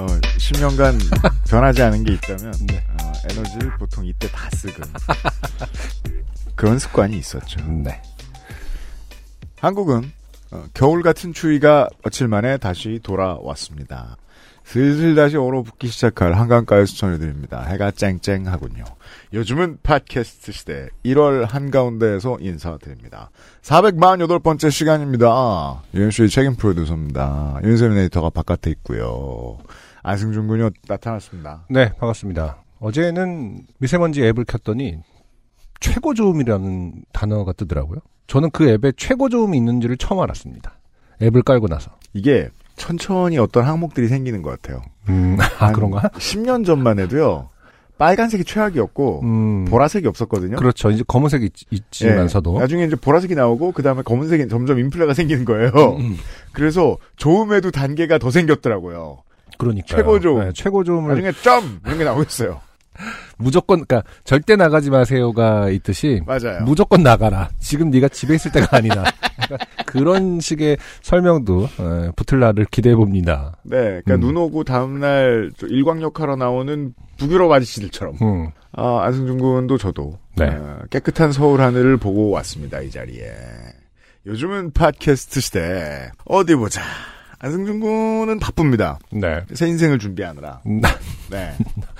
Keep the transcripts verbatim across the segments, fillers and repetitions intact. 어, 십 년간 변하지 않은 게 있다면 네. 어, 에너지를 보통 이때 다 쓰고 그런 습관이 있었죠. 네. 한국은 어, 겨울 같은 추위가 며칠 만에 다시 돌아왔습니다. 슬슬 다시 얼어붙기 시작할 한강가에 추천해드립니다. 해가 쨍쨍하군요. 요즘은 팟캐스트 시대 일월 한가운데에서 인사드립니다. 사백사십팔 번째 시간입니다. 유엔씨의 책임 프로듀서입니다. 윤세민 에디터가 바깥에 있고요. 안승준 군이 나타났습니다. 네, 반갑습니다. 어제는 미세먼지 앱을 켰더니 최고조음이라는 단어가 뜨더라고요. 저는 그 앱에 최고조음이 있는지를 처음 알았습니다. 앱을 깔고 나서. 이게 천천히 어떤 항목들이 생기는 것 같아요. 음, 아, 그런가? 십 년 전만 해도요. 빨간색이 최악이었고 음. 보라색이 없었거든요. 그렇죠. 이제 검은색이 있, 있지만서도. 네. 나중에 이제 보라색이 나오고 그다음에 검은색이 점점 인플레가 생기는 거예요. 음. 그래서 조음에도 단계가 더 생겼더라고요. 그러니까 최고조음. 네, 최고조음을 나중에 점 이런 게 나오겠어요. 무조건 그러니까 절대 나가지 마세요가 있듯이 맞아요. 무조건 나가라. 지금 네가 집에 있을 때가 아니다. 그러니까 그런 식의 설명도 에, 붙을 날을 기대해 봅니다. 네, 그러니까 음. 눈 오고 다음 날 일광욕하러 나오는 북유럽 아저씨들처럼 음. 아, 안승준 군도 저도 네. 아, 깨끗한 서울 하늘을 보고 왔습니다. 이 자리에 요즘은 팟캐스트 시대 어디 보자. 안승준 군은 바쁩니다. 네. 새 인생을 준비하느라. 네.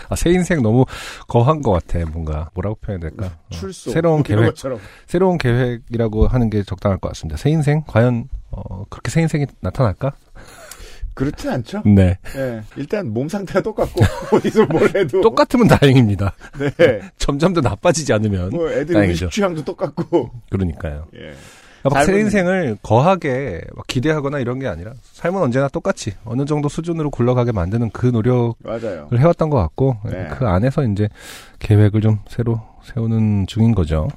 아, 새 인생 너무 거한 것 같아. 뭔가 뭐라고 표현해야 될까? 출소. 어, 새로운 계획. 것처럼. 새로운 계획이라고 하는 게 적당할 것 같습니다. 새 인생? 과연 어, 그렇게 새 인생이 나타날까? 그렇진 않죠. 네. 네. 일단 몸 상태가 똑같고 어디서 뭘 해도 똑같으면 다행입니다. 네. 점점 더 나빠지지 않으면. 뭐 애들 취향도 똑같고. 그러니까요. 예. 막 새 인생을 거하게 막 기대하거나 이런 게 아니라 삶은 언제나 똑같이 어느 정도 수준으로 굴러가게 만드는 그 노력을 맞아요. 해왔던 것 같고 네. 그 안에서 이제 계획을 좀 새로 세우는 중인 거죠.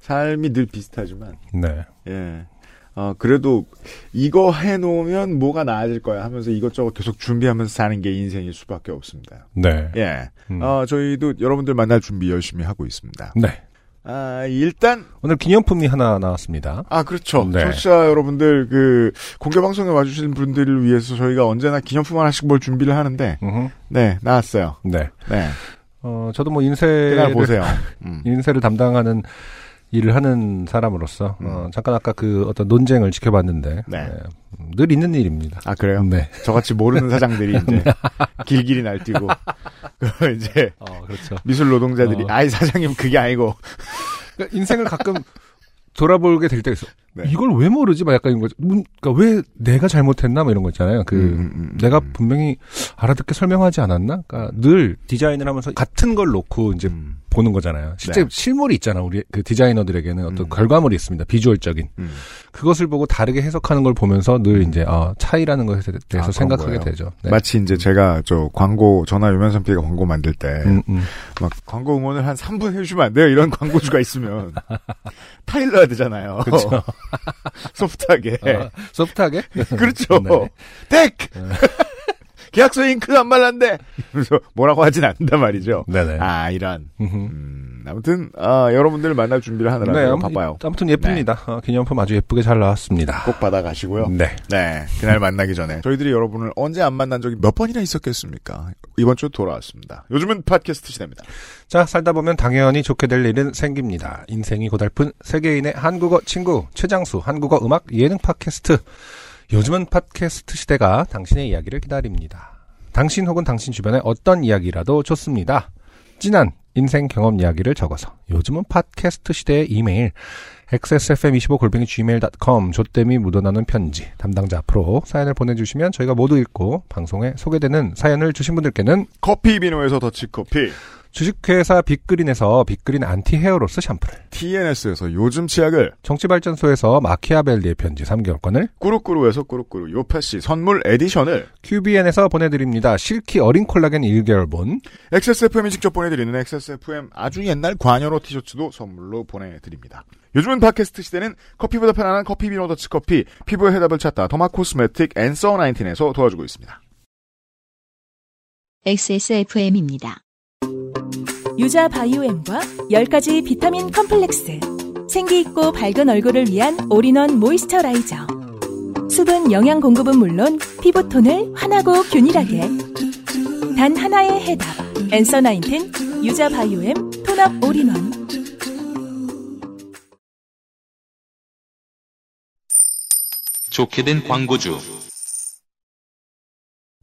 삶이 늘 비슷하지만 네. 예. 어, 그래도 이거 해놓으면 뭐가 나아질 거야 하면서 이것저것 계속 준비하면서 사는 게 인생일 수밖에 없습니다. 네. 예. 음. 어, 저희도 여러분들 만날 준비 열심히 하고 있습니다. 네. 아, 일단. 오늘 기념품이 하나 나왔습니다. 아, 그렇죠. 네. 청취자 여러분들, 그, 공개방송에 와주신 분들을 위해서 저희가 언제나 기념품 하나씩 뭘 준비를 하는데, 으흠. 네, 나왔어요. 네. 네. 어, 저도 뭐 인쇄를. 그날 보세요. 음. 인쇄를 담당하는 일을 하는 사람으로서, 음. 어, 잠깐 아까 그 어떤 논쟁을 지켜봤는데, 네. 네. 늘 있는 일입니다. 아, 그래요? 네. 저같이 모르는 사장들이 이제 길길이 날뛰고, 그 이제 어, 그렇죠. 미술 노동자들이 어. 아이 사장님 그게 아니고 인생을 가끔 돌아보게 될 때가 있어. 네. 이걸 왜 모르지? 막 약간 이런 거죠. 그러니까 왜 내가 잘못했나? 막 이런 거 있잖아요. 그 음, 음, 음, 내가 분명히 알아듣게 설명하지 않았나? 그러니까 늘 디자인을 하면서 같은 걸 놓고 이제 음. 보는 거잖아요. 실제 네. 실물이 있잖아. 우리 그 디자이너들에게는 어떤 음. 결과물이 있습니다. 비주얼적인. 음. 그것을 보고 다르게 해석하는 걸 보면서 늘 이제 어, 차이라는 것에 대해서 아, 생각하게 거예요? 되죠. 네. 마치 이제 제가 저 광고 전화 유면선 피가 광고 만들 때 막 음, 음. 광고 응원을 한 삼 분 해주시면 안 돼요. 이런 광고주가 있으면 타일러야 되잖아요. 그렇죠. 소프트하게. 아, 소프트하게? 그렇죠. 네. 텍! 계약서 잉크도 안 말랐는데! 그래서 뭐라고 하진 않는단 말이죠. 네네. 아, 이런. 음, 아무튼, 아, 여러분들을 만날 준비를 하느라 네, 바빠요. 아무튼 예쁩니다. 네. 아, 기념품 아주 예쁘게 잘 나왔습니다. 꼭 받아가시고요. 네. 네. 그날 만나기 전에. 저희들이 여러분을 언제 안 만난 적이 몇 번이나 있었겠습니까? 이번 주 돌아왔습니다. 요즘은 팟캐스트 시대입니다. 자, 살다 보면 당연히 좋게 될 일은 생깁니다. 인생이 고달픈 세계인의 한국어 친구, 최장수, 한국어 음악 예능 팟캐스트. 요즘은 팟캐스트 시대가 당신의 이야기를 기다립니다. 당신 혹은 당신 주변의 어떤 이야기라도 좋습니다. 진한 인생 경험 이야기를 적어서 요즘은 팟캐스트 시대의 이메일 엑스에스에프엠 이십오 골뱅이 지메일 닷컴 조땜이 묻어나는 편지 담당자 앞으로 사연을 보내주시면 저희가 모두 읽고 방송에 소개되는 사연을 주신 분들께는 커피비노에서 더치커피 주식회사 빅그린에서 빅그린 안티 헤어로스 샴푸를, 티엔에스에서 요즘 치약을, 정치발전소에서 마키아벨리의 편지 삼 개월권을, 꾸루꾸루에서 꾸루꾸루 요파씨 선물 에디션을 큐비엔에서 보내드립니다. 실키 어린 콜라겐 일 개월분, 엑스에스에프엠이 직접 보내드리는 엑스에스에프엠 아주 옛날 관여로 티셔츠도 선물로 보내드립니다. 요즘은 팟캐스트 시대는 커피보다 편안한 커피비노 더치커피, 피부의 해답을 찾다 더마 코스메틱 앤서나인틴에서 도와주고 있습니다. 엑스에스에프엠입니다. 유자 바이오엠과 열 가지 비타민 컴플렉스, 생기있고 밝은 얼굴을 위한 올인원 모이스처라이저, 수분 영양 공급은 물론 피부톤을 환하고 균일하게, 단 하나의 해답 앤서나인틴 유자 바이오엠 톤업 올인원. 좋게 된 광고주.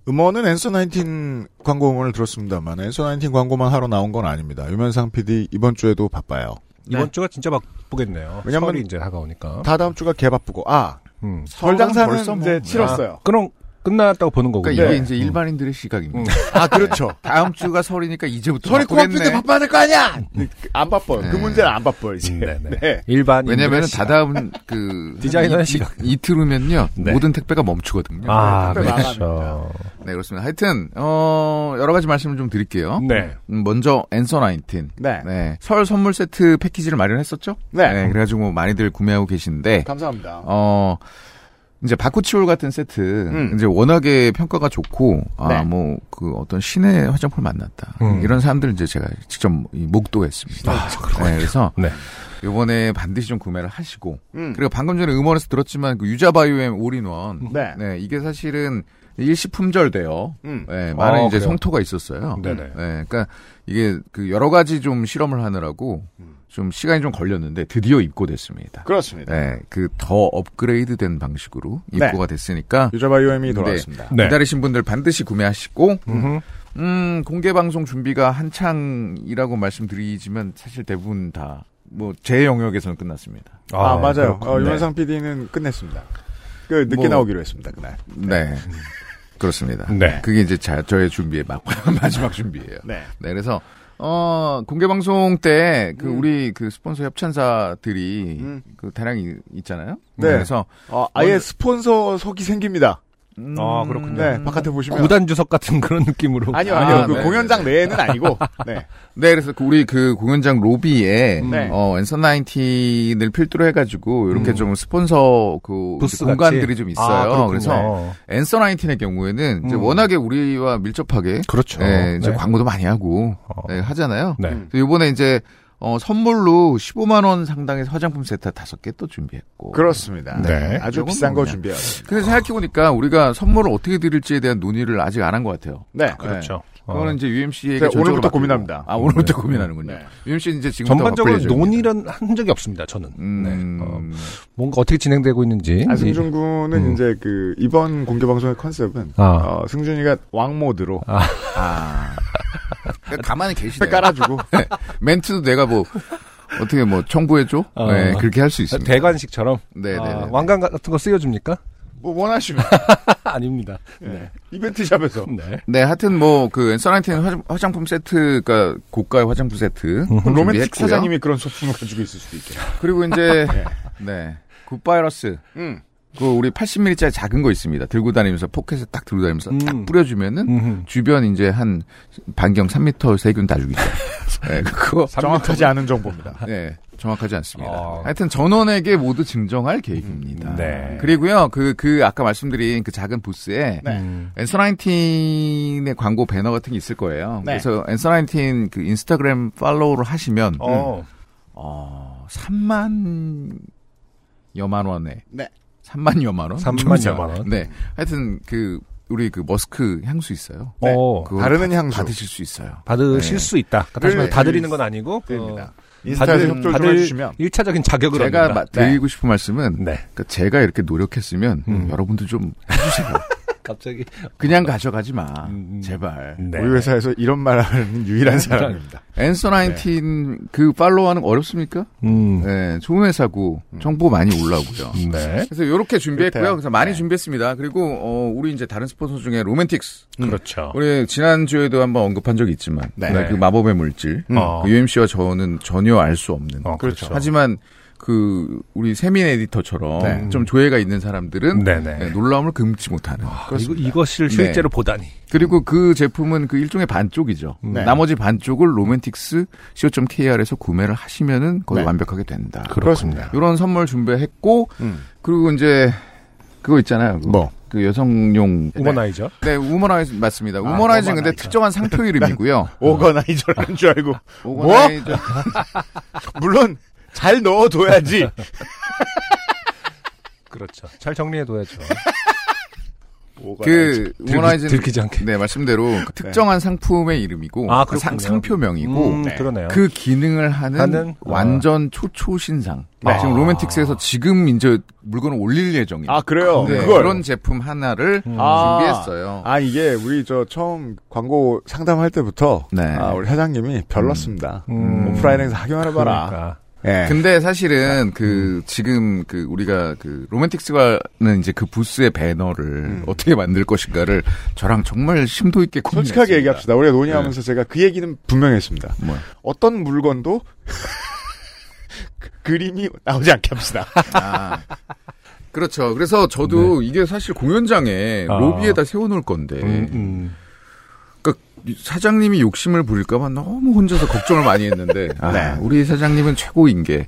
음원은 앤서나인틴 광고 음원을 들었습니다만 앤서나인틴 광고만 하러 나온 건 아닙니다. 유면상 피디 이번 주에도 바빠요. 네. 이번 주가 진짜 바쁘겠네요. 왜냐면 설이 이제 다가오니까. 다 다음 주가 개 바쁘고. 아, 음. 설 장사는 이제 뭐. 치렀어요. 아, 그럼 끝났다고 보는 거고요. 그러니까 이게 네. 이제 일반인들의 음. 시각입니다. 음. 아, 그렇죠. 다음 주가 설이니까 이제부터 설이 코앞인데 바빠야 될 거 아니야. 안 바빠요. 네. 그 문제는 안 바빠요 이제. 네. 네. 일반. 왜냐하면 다다음 그 디자이너의 시각 이틀 후면요 네. 모든 택배가 멈추거든요. 아, 네. 그렇죠. 네, 그렇습니다. 하여튼 어, 여러 가지 말씀을 좀 드릴게요. 네. 음, 먼저 앤서나인틴. 네. 네. 설 선물 세트 패키지를 마련했었죠. 네. 네. 그래가지고 많이들 구매하고 계신데. 감사합니다. 어. 이제 바쿠치올 같은 세트, 음. 이제 워낙에 평가가 좋고, 아, 네. 뭐, 그 어떤 시내 화장품 만났다. 음. 이런 사람들 이제 제가 직접 목도했습니다. 아, 네, 그래서, 네. 요번에 반드시 좀 구매를 하시고, 음. 그리고 방금 전에 음원에서 들었지만, 그 유자바이오엠 올인원. 네. 네, 이게 사실은 일시 품절돼요. 음. 네, 많은 아, 이제 그래요? 성토가 있었어요. 네네. 네, 그러니까 이게 그 여러 가지 좀 실험을 하느라고, 음. 좀 시간이 좀 걸렸는데 드디어 입고됐습니다. 그렇습니다. 네, 그 더 업그레이드된 방식으로 입고가 네. 됐으니까 유자바이오엠이 돌아왔습니다. 네. 기다리신 분들 반드시 구매하시고 음흠. 음 공개 방송 준비가 한창이라고 말씀드리지만 사실 대부분 다 뭐 제 영역에서는 끝났습니다. 아, 아 맞아요. 어, 유현상 피디는 끝냈습니다. 그 늦게 뭐, 나오기로 했습니다 그날. 네. 네. 그렇습니다. 네. 그게 이제 자, 저의 준비에 막 마지막 준비예요. 네. 네. 그래서. 어, 공개방송 때, 그, 음. 우리, 그, 스폰서 협찬사들이, 음. 그, 대량 이, 있잖아요? 네. 그래서, 어, 아예 오늘... 스폰서석이 생깁니다. 음... 아, 그렇군요. 네, 바깥에 보시면. 구단주석 같은 그런 느낌으로. 아니요, 아니요. 아, 그 네. 공연장 내에는 아니고. 네. 네, 그래서 그 우리 그 공연장 로비에, 네. 어, 앤서나인틴을 필두로 해가지고, 이렇게 음. 좀 스폰서 그, 공간들이 같이? 좀 있어요. 아, 그래서, 앤서나인틴의 경우에는, 음. 이제 워낙에 우리와 밀접하게. 그렇죠. 네, 이제 네. 광고도 많이 하고, 어. 네, 하잖아요. 네. 그래서 요번에 이제, 어, 선물로 십오만 원 상당의 화장품 세트 다섯 개 또 준비했고. 그렇습니다. 네. 아주 비싼 거 준비하고. 근데 생각해보니까 우리가 선물을 어떻게 드릴지에 대한 논의를 아직 안 한 것 같아요. 네. 네. 그렇죠. 그거는 어. 이제 유엠씨에게 오늘부터 고민합니다. 아, 오늘부터 네. 고민하는군요. 네. 유엠씨는 이제 지금 전반적으로 논의를 한 적이 없습니다, 저는. 음, 네. 어, 뭔가 어떻게 진행되고 있는지. 아, 승준 군은 음. 이제 그, 이번 공개방송의 컨셉은, 아. 어, 승준이가 왕모드로. 아. 아. 가만히 계시네. 깔아주고. 네. 멘트도 내가 뭐, 어떻게 뭐, 청구해줘? 어. 네, 그렇게 할 수 있습니다. 대관식처럼? 네네. 아, 왕관 같은 거 쓰여줍니까? 뭐, 원하시면. 아닙니다. 네. 네. 이벤트샵에서. 네. 네, 하여튼 뭐, 그, 앤서나인틴 화장품 세트, 그니까, 고가의 화장품 세트. 로맨틱스 사장님이 그런 소품을 가지고 있을 수도 있겠네. 그리고 이제, 네. 네. 굿바이러스. 음. 그 우리 팔십 밀리리터짜리 작은 거 있습니다. 들고 다니면서 포켓에 딱 들고 다니면서 음. 딱 뿌려주면은 음. 주변 이제 한 반경 삼 미터 세균 다 죽이죠. 네, 그거 정확하지 미터... 않은 정보입니다. 네, 정확하지 않습니다. 어... 하여튼 전원에게 모두 증정할 계획입니다. 음, 네. 그리고요 그그 그 아까 말씀드린 그 작은 부스에 네. 앤서나인틴의 광고 배너 같은 게 있을 거예요. 네. 그래서 앤서나인틴 그 인스타그램 팔로우를 하시면 어, 음, 어 삼만여만 원에. 네. 삼만여만 원? 삼만여만 원? 네. 하여튼, 그, 우리 그 머스크 향수 있어요. 네. 다른 향수. 받으실 수 있어요. 받으실 네. 수 있다. 네. 다 드리는 건 아니고. 됩니다. 그 인스타에서 협조를 좀 해주시면. 일 차적인 자격으로. 제가 합니다. 드리고 네. 싶은 말씀은. 네. 그러니까 제가 이렇게 노력했으면. 음. 여러분도 좀 해주세요. 갑자기 그냥 가져가지 마. 음, 제발. 네. 우리 회사에서 이런 말하는 유일한 사람입니다. 앤서나인틴 네. 그 팔로우하는 거 어렵습니까? 음. 네, 좋은 회사고 정보 많이 올라오고요. 네. 그래서 이렇게 준비했고요. 그렇대요. 그래서 많이 네. 준비했습니다. 그리고 어, 우리 이제 다른 스폰서 중에 로맨틱스. 음. 그렇죠. 우리 지난 주에도 한번 언급한 적이 있지만 네. 네. 그 마법의 물질. 음. 어. 그 유엠씨와 저는 전혀 알 수 없는. 어, 그렇죠. 하지만 그 우리 세민 에디터처럼 네. 좀 조예가 있는 사람들은 네, 놀라움을 금치 못하는. 아, 이거, 이것을 실제로 네. 보다니. 그리고 그 제품은 그 일종의 반쪽이죠. 네. 나머지 반쪽을 로맨틱스 씨오 점 케이알에서 구매를 하시면은 거의 네. 완벽하게 된다. 그렇습니다. 이런 선물 준비했고 음. 그리고 이제 그거 있잖아요. 그거. 뭐. 그 여성용 우머나이저. 네, 네 우머나이저 맞습니다. 아, 우머나이저 근데 특정한 상표 이름이고요. 오거나이저라는 줄 알고. 오거나이저. 뭐? 물론. 잘 넣어둬야지. 그렇죠. 잘 정리해둬야죠. 그 우머나이즈는 들키지 않게. 네 말씀대로 네. 특정한 상품의 이름이고 아, 상, 상표명이고 음, 네. 그러네요. 그 기능을 하는, 하는 완전 어. 초초 신상. 네. 지금 로맨틱스에서 지금 이제 물건을 올릴 예정이에요. 아 그래요? 네, 그걸. 그런 제품 하나를 음. 준비했어요. 아, 아 이게 우리 저 처음 광고 상담할 때부터 네. 아, 우리 사장님이 별났습니다. 음. 음. 오프라인에서 학용하러봐라. 그러니까. 예. 근데 사실은 그 지금 그 우리가 그 로맨틱스가는 이제 그 부스의 배너를 음. 어떻게 만들 것인가를 저랑 정말 심도 있게 고민했습니다. 솔직하게 얘기합시다. 우리가 논의하면서 네. 제가 그 얘기는 분명히 했습니다. 뭐요? 어떤 물건도 그, 그림이 나오지 않게 합시다. 아. 그렇죠. 그래서 저도 네. 이게 사실 공연장에 아. 로비에다 세워놓을 건데. 음, 음. 사장님이 욕심을 부릴까봐 너무 혼자서 걱정을 많이 했는데 아, 네. 우리 사장님은 최고인 게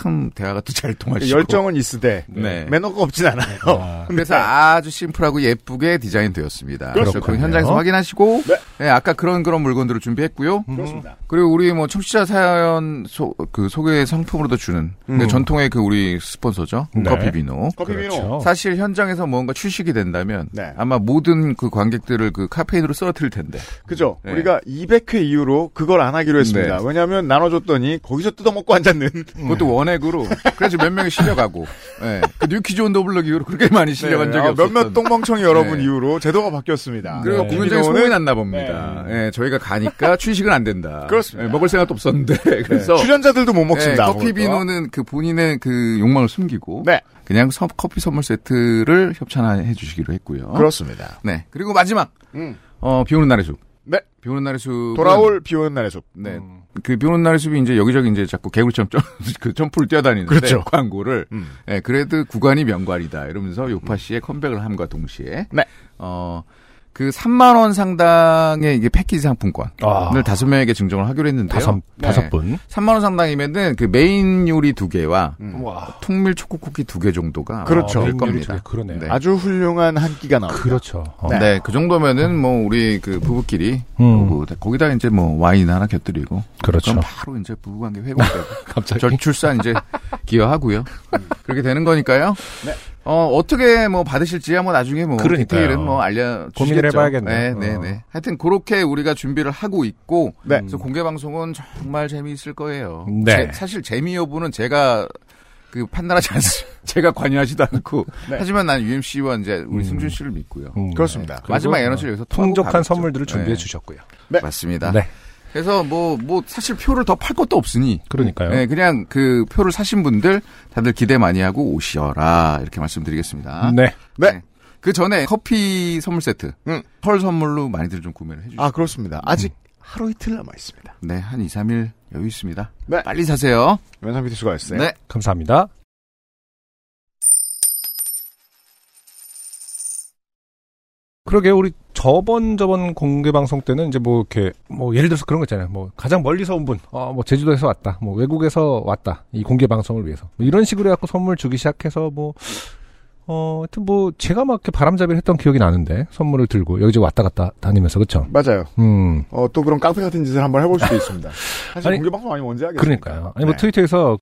참 네. 대화가 또 잘 통하시고 열정은 있으되 네. 매너가 없진 않아요. 아, 그래서 네. 아주 심플하고 예쁘게 디자인되었습니다. 그래서 그 현장에서 확인하시고 네. 네, 아까 그런 그런 물건들을 준비했고요. 그렇습니다. 그리고 우리 뭐 청취자 사연 소, 그 소개 상품으로도 주는 음. 전통의 그 우리 스폰서죠. 네. 커피비노. 커피비노. 그렇죠. 사실 현장에서 뭔가 취식이 된다면 네. 아마 모든 그 관객들을 그 카페인으로 쓰러뜨릴 텐데. 그죠? 네. 우리가 이백 회 이후로 그걸 안 하기로 했습니다. 네. 왜냐하면 나눠줬더니 거기서 뜯어먹고 앉았는. 그것도 원액으로. 그래서 몇 명이 실려가고. 네. 그 뉴키즈 온 더 블럭 이후로 그렇게 많이 실려간 네. 적이 아, 없었던. 몇몇 똥멍청이 여러분 네. 이후로 제도가 바뀌었습니다. 그리고 네. 공연장에 소문이 났나 봅니다. 네. 네. 저희가 가니까 취식은 안 된다. 그렇습니다. 네. 먹을 생각도 없었는데. 네. 그래서 출연자들도 못 먹습니다. 네. 커피비노는 그 본인의 그 욕망을 숨기고. 네. 그냥 서, 커피 선물 세트를 협찬해 주시기로 했고요. 그렇습니다. 네. 그리고 마지막. 음. 어, 비 오는 날의 숲. 네. 비 오는 날의 숲. 돌아올 비 오는 날의 숲. 네. 음. 그 비 오는 날의 숲이 이제 여기저기 이제 자꾸 개구리처럼 점, 그 점프를 뛰어다니는데. 그렇죠. 광고를. 음. 네, 그래도 구간이 명관이다. 이러면서 요파 씨의 컴백을 함과 동시에. 네. 어, 그 삼만 원 상당의 이게 패키지 상품권을 아. 다섯 명에게 증정을 하기로 했는데요. 다섯, 다섯 분. 네. 삼만 원 상당이면은 그 메인 요리 두 개와 음. 통밀 초코 쿠키 두 개 정도가 그렇죠. 될 겁니다. 그러네. 네. 아주 훌륭한 한 끼가 나옵니다. 그렇죠. 어. 네. 네. 그 정도면은 뭐 우리 그 부부끼리 음. 뭐 거기다 이제 뭐 와인 하나 곁들이고 그렇죠. 그럼 바로 이제 부부 관계 회복되고 갑자기 절출산 이제 기여하고요. 음. 그렇게 되는 거니까요. 네. 어, 어떻게 뭐 받으실지 한번 나중에 뭐 그러니까요. 디테일은 뭐 알려 주시겠죠. 고민을 해봐야겠네요. 네, 네, 네. 하여튼 그렇게 우리가 준비를 하고 있고, 네. 그래서 공개 방송은 정말 재미있을 거예요. 네. 제, 사실 재미 여부는 제가 그 판단하지 않습니다. 제가 관여하지도 않고. 네. 하지만 난 유엠씨와 이제 우리 음. 승준 씨를 믿고요. 음. 그렇습니다. 네. 마지막 에너지를 여기서 풍족한 선물들을 준비해 네. 주셨고요. 네. 맞습니다. 네. 그래서 뭐뭐 뭐 사실 표를 더 팔 것도 없으니 그러니까요. 네, 그냥 그 표를 사신 분들 다들 기대 많이 하고 오시어라 이렇게 말씀드리겠습니다. 네, 네. 네. 그 전에 커피 선물 세트, 응. 털 선물로 많이들 좀 구매를 해주시죠. 아 그렇습니다. 아직 음. 하루 이틀 남아 있습니다. 네, 한 이, 삼 일 여유 있습니다. 네, 빨리 사세요. 면상비 수고하셨어요. 네, 감사합니다. 그러게 우리. 저번 저번 공개 방송 때는 이제 뭐 이렇게 뭐 예를 들어서 그런 거 있잖아요. 뭐 가장 멀리서 온 분, 어 뭐 제주도에서 왔다, 뭐 외국에서 왔다 이 공개 방송을 위해서 뭐 이런 식으로 해갖고 선물 주기 시작해서 뭐 어 하여튼 뭐 제가 막 이렇게 바람잡이를 했던 기억이 나는데 선물을 들고 여기저기 왔다 갔다 다니면서 그렇죠. 맞아요. 음 어 또 그런 깡패 같은 짓을 한번 해볼 수도 있습니다. 사실 아니, 공개 방송 아니면 언제 하겠어요? 그러니까요. 아니 뭐 네. 트위터에서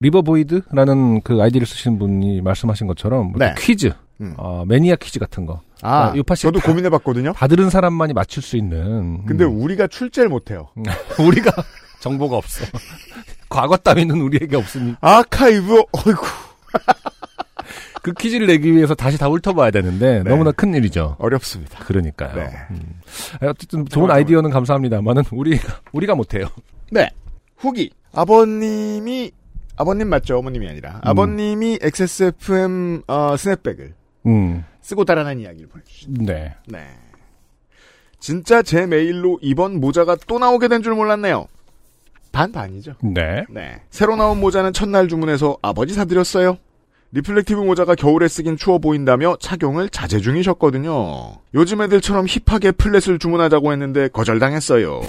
리버보이드라는 그 아이디를 쓰신 분이 말씀하신 것처럼 네. 퀴즈. 음. 어, 매니아 퀴즈 같은 거. 아, 요파 씨 저도 다, 고민해봤거든요. 다 들은 사람만이 맞출 수 있는. 근데 음. 우리가 출제를 못해요. 우리가 정보가 없어. 과거 따위는 우리에게 없습니다. 아카이브, 어이구. 그 퀴즈를 내기 위해서 다시 다 훑어봐야 되는데 네. 너무나 큰 일이죠. 어렵습니다. 그러니까요. 네. 음. 어쨌든 좋은 아이디어는 감사합니다만은 우리 우리가 못해요. 네. 후기. 아버님이 아버님 맞죠? 어머님이 아니라 음. 아버님이 엑스에스에프엠 어, 스냅백을 음. 쓰고 달아난 이야기를 보내주셨습니다. 네. 네. 진짜 제 메일로 이번 모자가 또 나오게 된 줄 몰랐네요. 반반이죠. 네. 네. 새로 나온 모자는 첫날 주문해서 아버지 사드렸어요. 리플렉티브 모자가 겨울에 쓰긴 추워 보인다며 착용을 자제 중이셨거든요. 요즘 애들처럼 힙하게 플랫을 주문하자고 했는데 거절당했어요.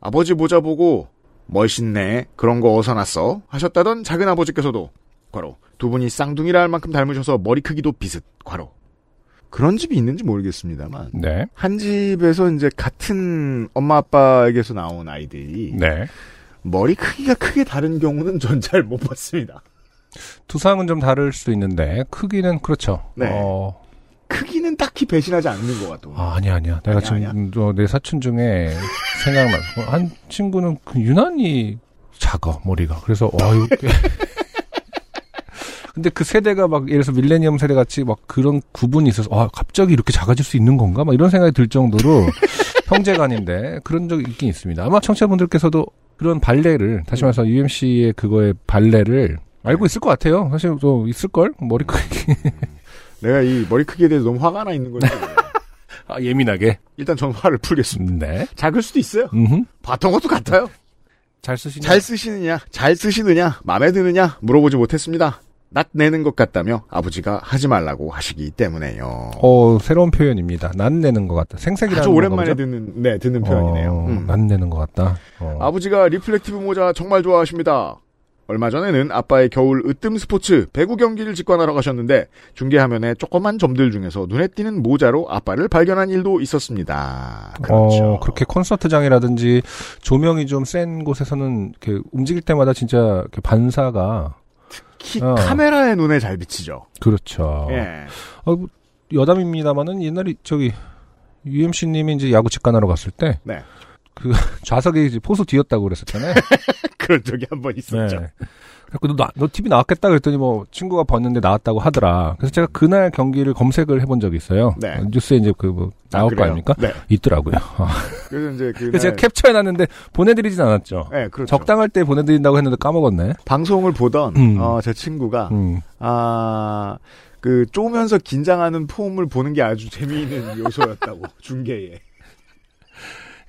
아버지 모자 보고 멋있네. 그런 거 어디서 났어? 하셨다던 작은 아버지께서도 괄호. 두 분이 쌍둥이라 할 만큼 닮으셔서 머리 크기도 비슷. 괄호. 그런 집이 있는지 모르겠습니다만 네. 한 집에서 이제 같은 엄마 아빠에게서 나온 아이들이 네. 머리 크기가 크게 다른 경우는 전 잘 못 봤습니다. 두상은 좀 다를 수도 있는데 크기는 그렇죠. 네. 어... 크기는 딱히 배신하지 않는 것 같아요. 아, 아니야 아니야. 내가 아니야, 지금 아니야. 내 사촌 중에 생각나서 한 친구는 유난히 작아 머리가. 그래서 와 이거 근데 그 세대가 막 예를 들어서 밀레니엄 세대 같이 막 그런 구분이 있어서 아 갑자기 이렇게 작아질 수 있는 건가? 막 이런 생각이 들 정도로 형제간인데 그런 적이 있긴 있습니다. 아마 청취자분들께서도 그런 발레를 다시 말해서 유엠씨의 그거의 발레를 알고 있을 것 같아요. 사실 또 있을 걸 머리 크기. 내가 이 머리 크기에 대해서 너무 화가 나 있는 건지. 아, 예민하게. 일단 전 화를 풀겠습니다. 네. 작을 수도 있어요. 음흠. 봤던 것도 같아요. 잘 쓰시냐? 잘 쓰시느냐? 잘 쓰시느냐? 마음에 드느냐? 물어보지 못했습니다. 낯내는 것 같다며 아버지가 하지 말라고 하시기 때문에요. 어, 새로운 표현입니다. 낯내는 것 같다. 생색이라는 아주 오랜만에 듣는, 네, 듣는 표현이네요. 어, 음. 낯내는 것 같다. 어. 아버지가 리플렉티브 모자 정말 좋아하십니다. 얼마 전에는 아빠의 겨울 으뜸 스포츠 배구 경기를 직관하러 가셨는데 중계화면에 조그만 점들 중에서 눈에 띄는 모자로 아빠를 발견한 일도 있었습니다. 그렇죠. 어, 그렇게 콘서트장이라든지 조명이 좀 센 곳에서는 이렇게 움직일 때마다 진짜 이렇게 반사가 특히 어. 카메라의 눈에 잘 비치죠. 그렇죠. 예. 어, 여담입니다만은 옛날에 저기 유엠씨님이 이제 야구 직관하러 갔을 때 네. 그 좌석이 이제 포수 뒤였다고 그랬었잖아요. 그런 적이 한번 있었죠. 네. 그래서 너, 너 티비 나왔겠다 그랬더니 뭐 친구가 봤는데 나왔다고 하더라. 그래서 제가 그날 경기를 검색을 해본 적이 있어요. 네. 뉴스에 이제 그 뭐 나올 아, 거 아닙니까? 네. 있더라고요. 그래서 이제 그날... 그래서 제가 캡처해놨는데 보내드리진 않았죠. 네, 그렇죠. 적당할 때 보내드린다고 했는데 까먹었네. 방송을 보던 음. 어, 제 친구가 음. 아. 그 쪼면서 긴장하는 폼을 보는 게 아주 재미있는 요소였다고 중계에.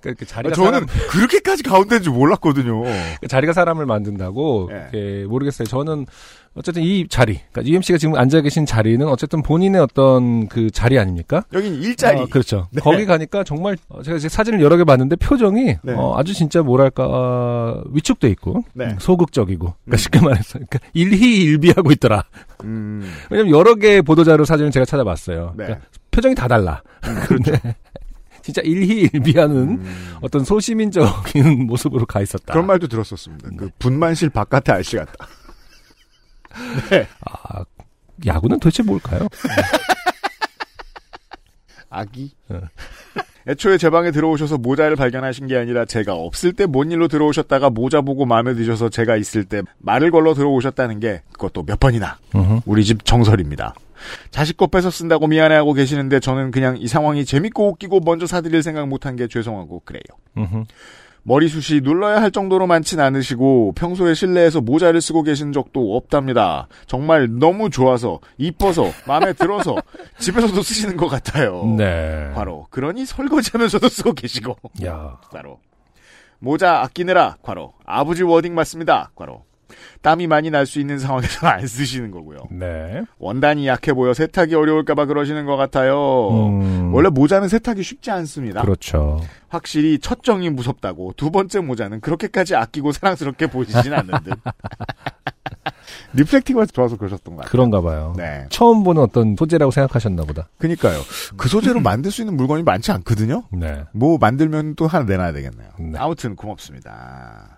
그러니까 자리가 저는 사람... 그렇게까지 가운데인 줄 몰랐거든요. 자리가 사람을 만든다고 네. 모르겠어요. 저는 어쨌든 이 자리, 그러니까 유엠씨가 지금 앉아 계신 자리는 어쨌든 본인의 어떤 그 자리 아닙니까? 여긴 일자리. 어, 그렇죠. 네. 거기 가니까 정말 제가 이제 사진을 여러 개 봤는데 표정이 네. 어, 아주 진짜 뭐랄까 어, 위축돼 있고 네. 소극적이고 음. 그러니까 쉽게 말해서 그러니까 일희일비하고 있더라. 음. 왜냐면 여러 개의 보도자료 사진을 제가 찾아봤어요. 네. 그러니까 표정이 다 달라. 음, 그렇죠. 진짜 일희일비하는 음. 어떤 소시민적인 모습으로 가 있었다. 그런 말도 들었었습니다. 네. 그 분만실 바깥의 아저씨 같다. 네. 아, 야구는 도대체 뭘까요? 아기? 어. 애초에 제 방에 들어오셔서 모자를 발견하신 게 아니라 제가 없을 때 뭔 일로 들어오셨다가 모자 보고 마음에 드셔서 제가 있을 때 말을 걸러 들어오셨다는 게 그것도 몇 번이나 uh-huh. 우리 집 정설입니다. 자식 거 뺏어 쓴다고 미안해하고 계시는데 저는 그냥 이 상황이 재밌고 웃기고 먼저 사드릴 생각 못한 게 죄송하고 그래요. Uh-huh. 머리숱이 눌러야 할 정도로 많진 않으시고 평소에 실내에서 모자를 쓰고 계신 적도 없답니다. 정말 너무 좋아서 이뻐서 마음에 들어서 집에서도 쓰시는 것 같아요. 네. 바로 그러니 설거지하면서도 쓰고 계시고. 야. 바로 모자 아끼느라. 바로 아버지 워딩 맞습니다. 바로. 땀이 많이 날 수 있는 상황에서 안 쓰시는 거고요. 네. 원단이 약해 보여 세탁이 어려울까봐 그러시는 것 같아요. 음. 원래 모자는 세탁이 쉽지 않습니다. 그렇죠. 확실히 첫 정이 무섭다고 두 번째 모자는 그렇게까지 아끼고 사랑스럽게 보이진 않는 듯. 리플렉티브가 좋아서 그러셨던 것 같아요. 그런가 봐요. 네. 처음 보는 어떤 소재라고 생각하셨나 보다. 그러니까요. 그 소재로 만들 수 있는 물건이 많지 않거든요. 네. 뭐 만들면 또 하나 내놔야 되겠네요. 네. 아무튼 고맙습니다.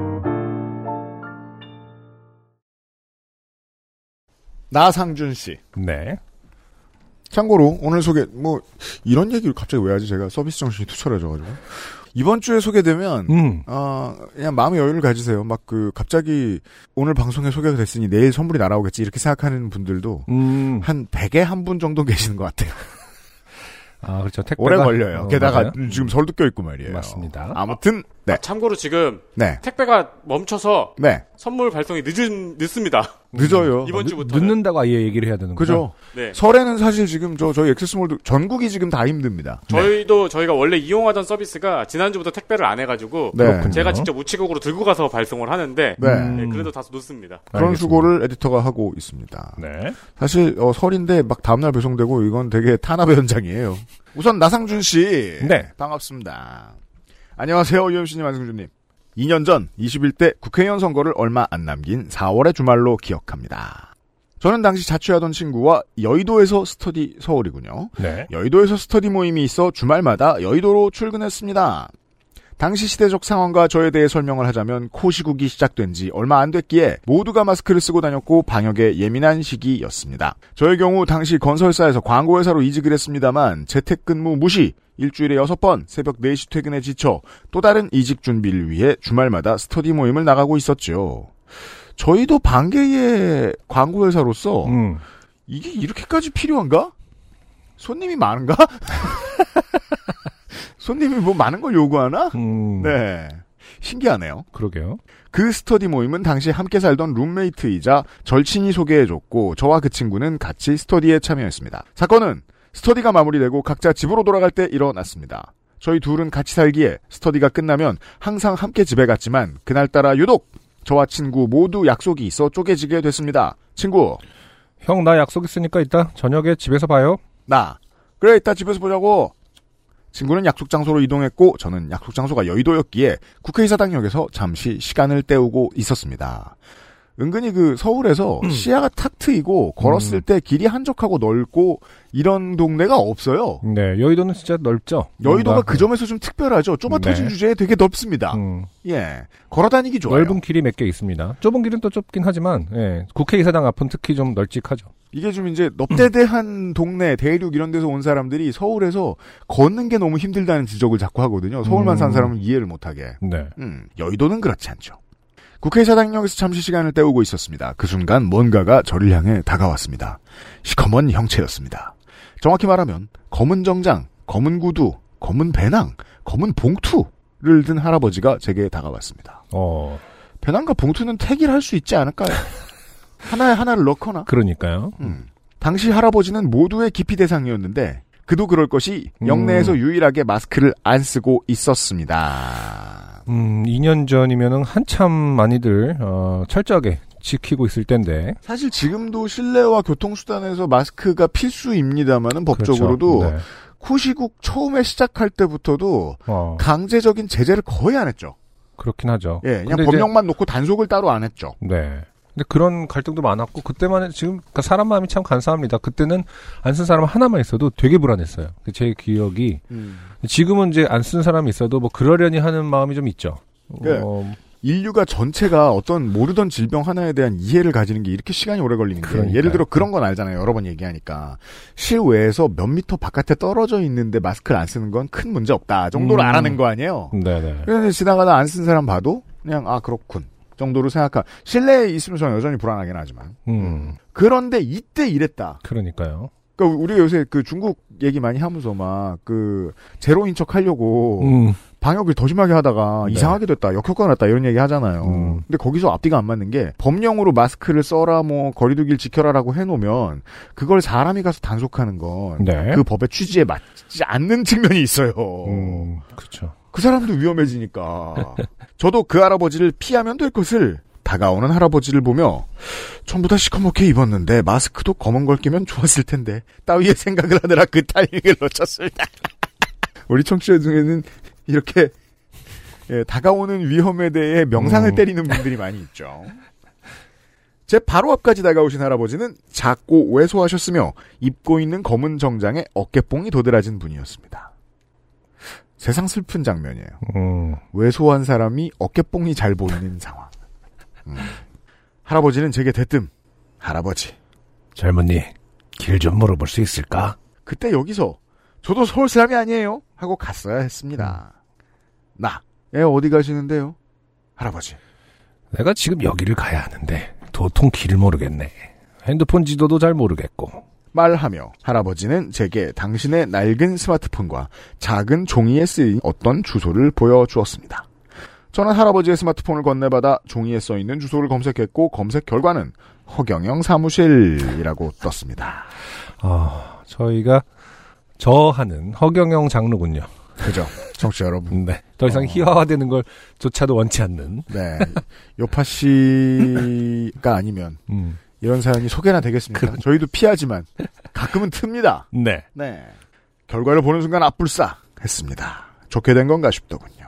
나상준 씨. 네. 참고로 오늘 소개, 뭐 이런 얘기를 갑자기 왜 하지? 제가 서비스 정신이 투철해져가지고. 이번 주에 소개되면 음. 어, 그냥 마음의 여유를 가지세요. 막 그 갑자기 오늘 방송에 소개가 됐으니 내일 선물이 날아오겠지 이렇게 생각하는 분들도 음. 한 백에 한 분 정도 계시는 것 같아요. 아 그렇죠. 택배가 오래 걸려요. 어, 게다가 맞아요? 지금 설득껴 있고 말이에요. 맞습니다. 아무튼 네. 아, 참고로 지금 네. 택배가 멈춰서 네. 선물 발송이 늦은 늦습니다. 늦어요. 이번 주부터 늦는다고 아예 얘기를 해야 되는 거죠. 네. 설에는 사실 지금 저 저희 엑세스몰도 전국이 지금 다 힘듭니다. 저희도 네. 저희가 원래 이용하던 서비스가 지난주부터 택배를 안 해가지고 네. 제가 직접 우체국으로 들고 가서 발송을 하는데 네. 네, 그래도 다소 늦습니다. 그런 알겠습니다. 수고를 에디터가 하고 있습니다. 네. 사실 어, 설인데 막 다음날 배송되고 이건 되게 탄압의 현장이에요. 우선 나상준 씨, 네 반갑습니다. 안녕하세요 유엠씨님 안승준님. 이 년 전 이십일 대 국회의원 선거를 얼마 안 남긴 사월의 주말로 기억합니다. 저는 당시 자취하던 친구와 여의도에서 스터디 서울이군요. 네. 여의도에서 스터디 모임이 있어 주말마다 여의도로 출근했습니다. 당시 시대적 상황과 저에 대해 설명을 하자면 코시국이 시작된 지 얼마 안 됐기에 모두가 마스크를 쓰고 다녔고 방역에 예민한 시기였습니다. 저의 경우 당시 건설사에서 광고회사로 이직을 했습니다만 재택근무 무시, 일주일에 여섯 번 새벽 네 시 퇴근에 지쳐 또 다른 이직 준비를 위해 주말마다 스터디 모임을 나가고 있었죠. 저희도 반개의 광고회사로서 음. 이게 이렇게까지 필요한가? 손님이 많은가? 손님이 뭐 많은 걸 요구하나? 음. 네. 신기하네요. 그러게요. 그 스터디 모임은 당시 함께 살던 룸메이트이자 절친이 소개해줬고 저와 그 친구는 같이 스터디에 참여했습니다. 사건은 스터디가 마무리되고 각자 집으로 돌아갈 때 일어났습니다. 저희 둘은 같이 살기에 스터디가 끝나면 항상 함께 집에 갔지만 그날따라 유독 저와 친구 모두 약속이 있어 쪼개지게 됐습니다. 친구. 형, 나 약속 있으니까 이따 저녁에 집에서 봐요. 나. 그래, 이따 집에서 보자고. 친구는 약속 장소로 이동했고 저는 약속 장소가 여의도였기에 국회의사당역에서 잠시 시간을 때우고 있었습니다. 은근히 그 서울에서 음. 시야가 탁 트이고 걸었을 음. 때 길이 한적하고 넓고 이런 동네가 없어요. 네, 여의도는 진짜 넓죠. 여의도가 뭔가. 그 점에서 좀 특별하죠. 좁아 터진 네. 주제에 되게 넓습니다. 음. 예, 걸어다니기 좋아요. 넓은 길이 몇 개 있습니다. 좁은 길은 또 좁긴 하지만 예, 국회의사당 앞은 특히 좀 널찍하죠. 이게 좀 이제 넓대대한 동네, 대륙 이런 데서 온 사람들이 서울에서 걷는 게 너무 힘들다는 지적을 자꾸 하거든요. 서울만 음. 산 사람은 이해를 못하게. 네. 음, 여의도는 그렇지 않죠. 국회의사당역에서 잠시 시간을 때우고 있었습니다. 그 순간 뭔가가 저를 향해 다가왔습니다. 시커먼 형체였습니다. 정확히 말하면 검은 정장, 검은 구두, 검은 배낭, 검은 봉투를 든 할아버지가 제게 다가왔습니다. 어. 배낭과 봉투는 태기를 할 수 있지 않을까요? 하나에 하나를 넣거나. 그러니까요. 음. 당시 할아버지는 모두의 기피 대상이었는데 그도 그럴 것이 영내에서 음. 유일하게 마스크를 안 쓰고 있었습니다. 음, 이 년 전이면은 한참 많이들 어, 철저하게 지키고 있을 텐데. 사실 지금도 실내와 교통수단에서 마스크가 필수입니다만은 법적으로도 그렇죠. 네. 코시국 처음에 시작할 때부터도 어. 강제적인 제재를 거의 안 했죠. 그렇긴 하죠. 예, 그냥 법령만 이제... 놓고 단속을 따로 안 했죠. 네. 근데 그런 갈등도 많았고 그때만 해도 지금 그러니까 사람 마음이 참 간사합니다. 그때는 안 쓴 사람 하나만 있어도 되게 불안했어요. 제 기억이 음. 지금은 이제 안 쓴 사람이 있어도 뭐 그러려니 하는 마음이 좀 있죠. 그러니까 어... 인류가 전체가 어떤 모르던 질병 하나에 대한 이해를 가지는 게 이렇게 시간이 오래 걸리는 거예요. 예를 들어 그런 건 알잖아요. 여러 번 얘기하니까 실외에서 몇 미터 바깥에 떨어져 있는데 마스크를 안 쓰는 건 큰 문제 없다 정도를 음. 알아낸 거 아니에요. 네네. 그래서 지나가다 안 쓴 사람 봐도 그냥 아 그렇군. 정도로 생각하. 실내에 있으면 저는 여전히 불안하긴 하지만. 음. 그런데 이때 이랬다. 그러니까요. 그러니까 우리 요새 그 중국 얘기 많이 하면서 막 그 제로인 척 하려고 음. 방역을 더 심하게 하다가 네. 이상하게 됐다, 역효과 났다 이런 얘기 하잖아요. 음. 근데 거기서 앞뒤가 안 맞는 게 법령으로 마스크를 써라, 뭐 거리두기를 지켜라라고 해놓으면 그걸 사람이 가서 단속하는 건 네. 그 법의 취지에 맞지 않는 측면이 있어요. 음. 그렇죠. 그 사람도 위험해지니까. 저도 그 할아버지를 피하면 될 것을 다가오는 할아버지를 보며 전부 다 시커멓게 입었는데 마스크도 검은 걸 끼면 좋았을 텐데 따위의 생각을 하느라 그 타이밍을 놓쳤습니다. 우리 청취자 중에는 이렇게 예, 다가오는 위험에 대해 명상을 음. 때리는 분들이 많이 있죠. 제 바로 앞까지 다가오신 할아버지는 작고 왜소하셨으며 입고 있는 검은 정장에 어깨뽕이 도드라진 분이었습니다. 세상 슬픈 장면이에요. 어. 왜소한 사람이 어깨뽕이 잘 보이는 상황. 음. 할아버지는 제게 대뜸 할아버지. 젊은이, 길 좀 물어볼 수 있을까? 그때 여기서 저도 서울 사람이 아니에요 하고 갔어야 했습니다. 나, 애 어디 가시는데요? 할아버지. 내가 지금 여기를 가야 하는데 도통 길을 모르겠네. 핸드폰 지도도 잘 모르겠고. 말하며 할아버지는 제게 당신의 낡은 스마트폰과 작은 종이에 쓰인 어떤 주소를 보여주었습니다. 저는 할아버지의 스마트폰을 건네받아 종이에 써있는 주소를 검색했고 검색 결과는 허경영 사무실이라고 떴습니다. 아, 저희가 저하는 허경영 장르군요. 그죠, 청취자 여러분. 네. 더 이상 어... 희화화되는 걸 조차도 원치 않는. 네. 요파 씨가 아니면 음. 이런 사연이 소개나 되겠습니까? 그... 저희도 피하지만 가끔은 틉니다. 네. 네. 결과를 보는 순간 앞불싸 했습니다. 좋게 된 건가 싶더군요.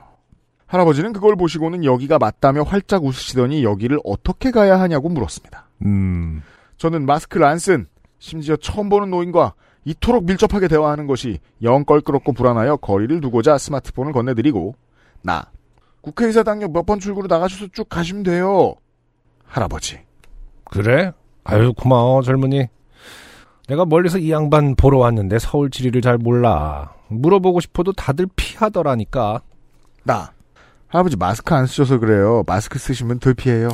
할아버지는 그걸 보시고는 여기가 맞다며 활짝 웃으시더니 여기를 어떻게 가야 하냐고 물었습니다. 음. 저는 마스크를 안 쓴, 심지어 처음 보는 노인과 이토록 밀접하게 대화하는 것이 영 껄끄럽고 불안하여 거리를 두고자 스마트폰을 건네드리고 나, 국회의사 당역 몇 번 출구로 나가셔서 쭉 가시면 돼요. 할아버지. 그래? 아유 고마워 젊은이. 내가 멀리서 이 양반 보러 왔는데 서울 지리를 잘 몰라. 물어보고 싶어도 다들 피하더라니까. 나. 할아버지 마스크 안 쓰셔서 그래요. 마스크 쓰시면 덜 피해요.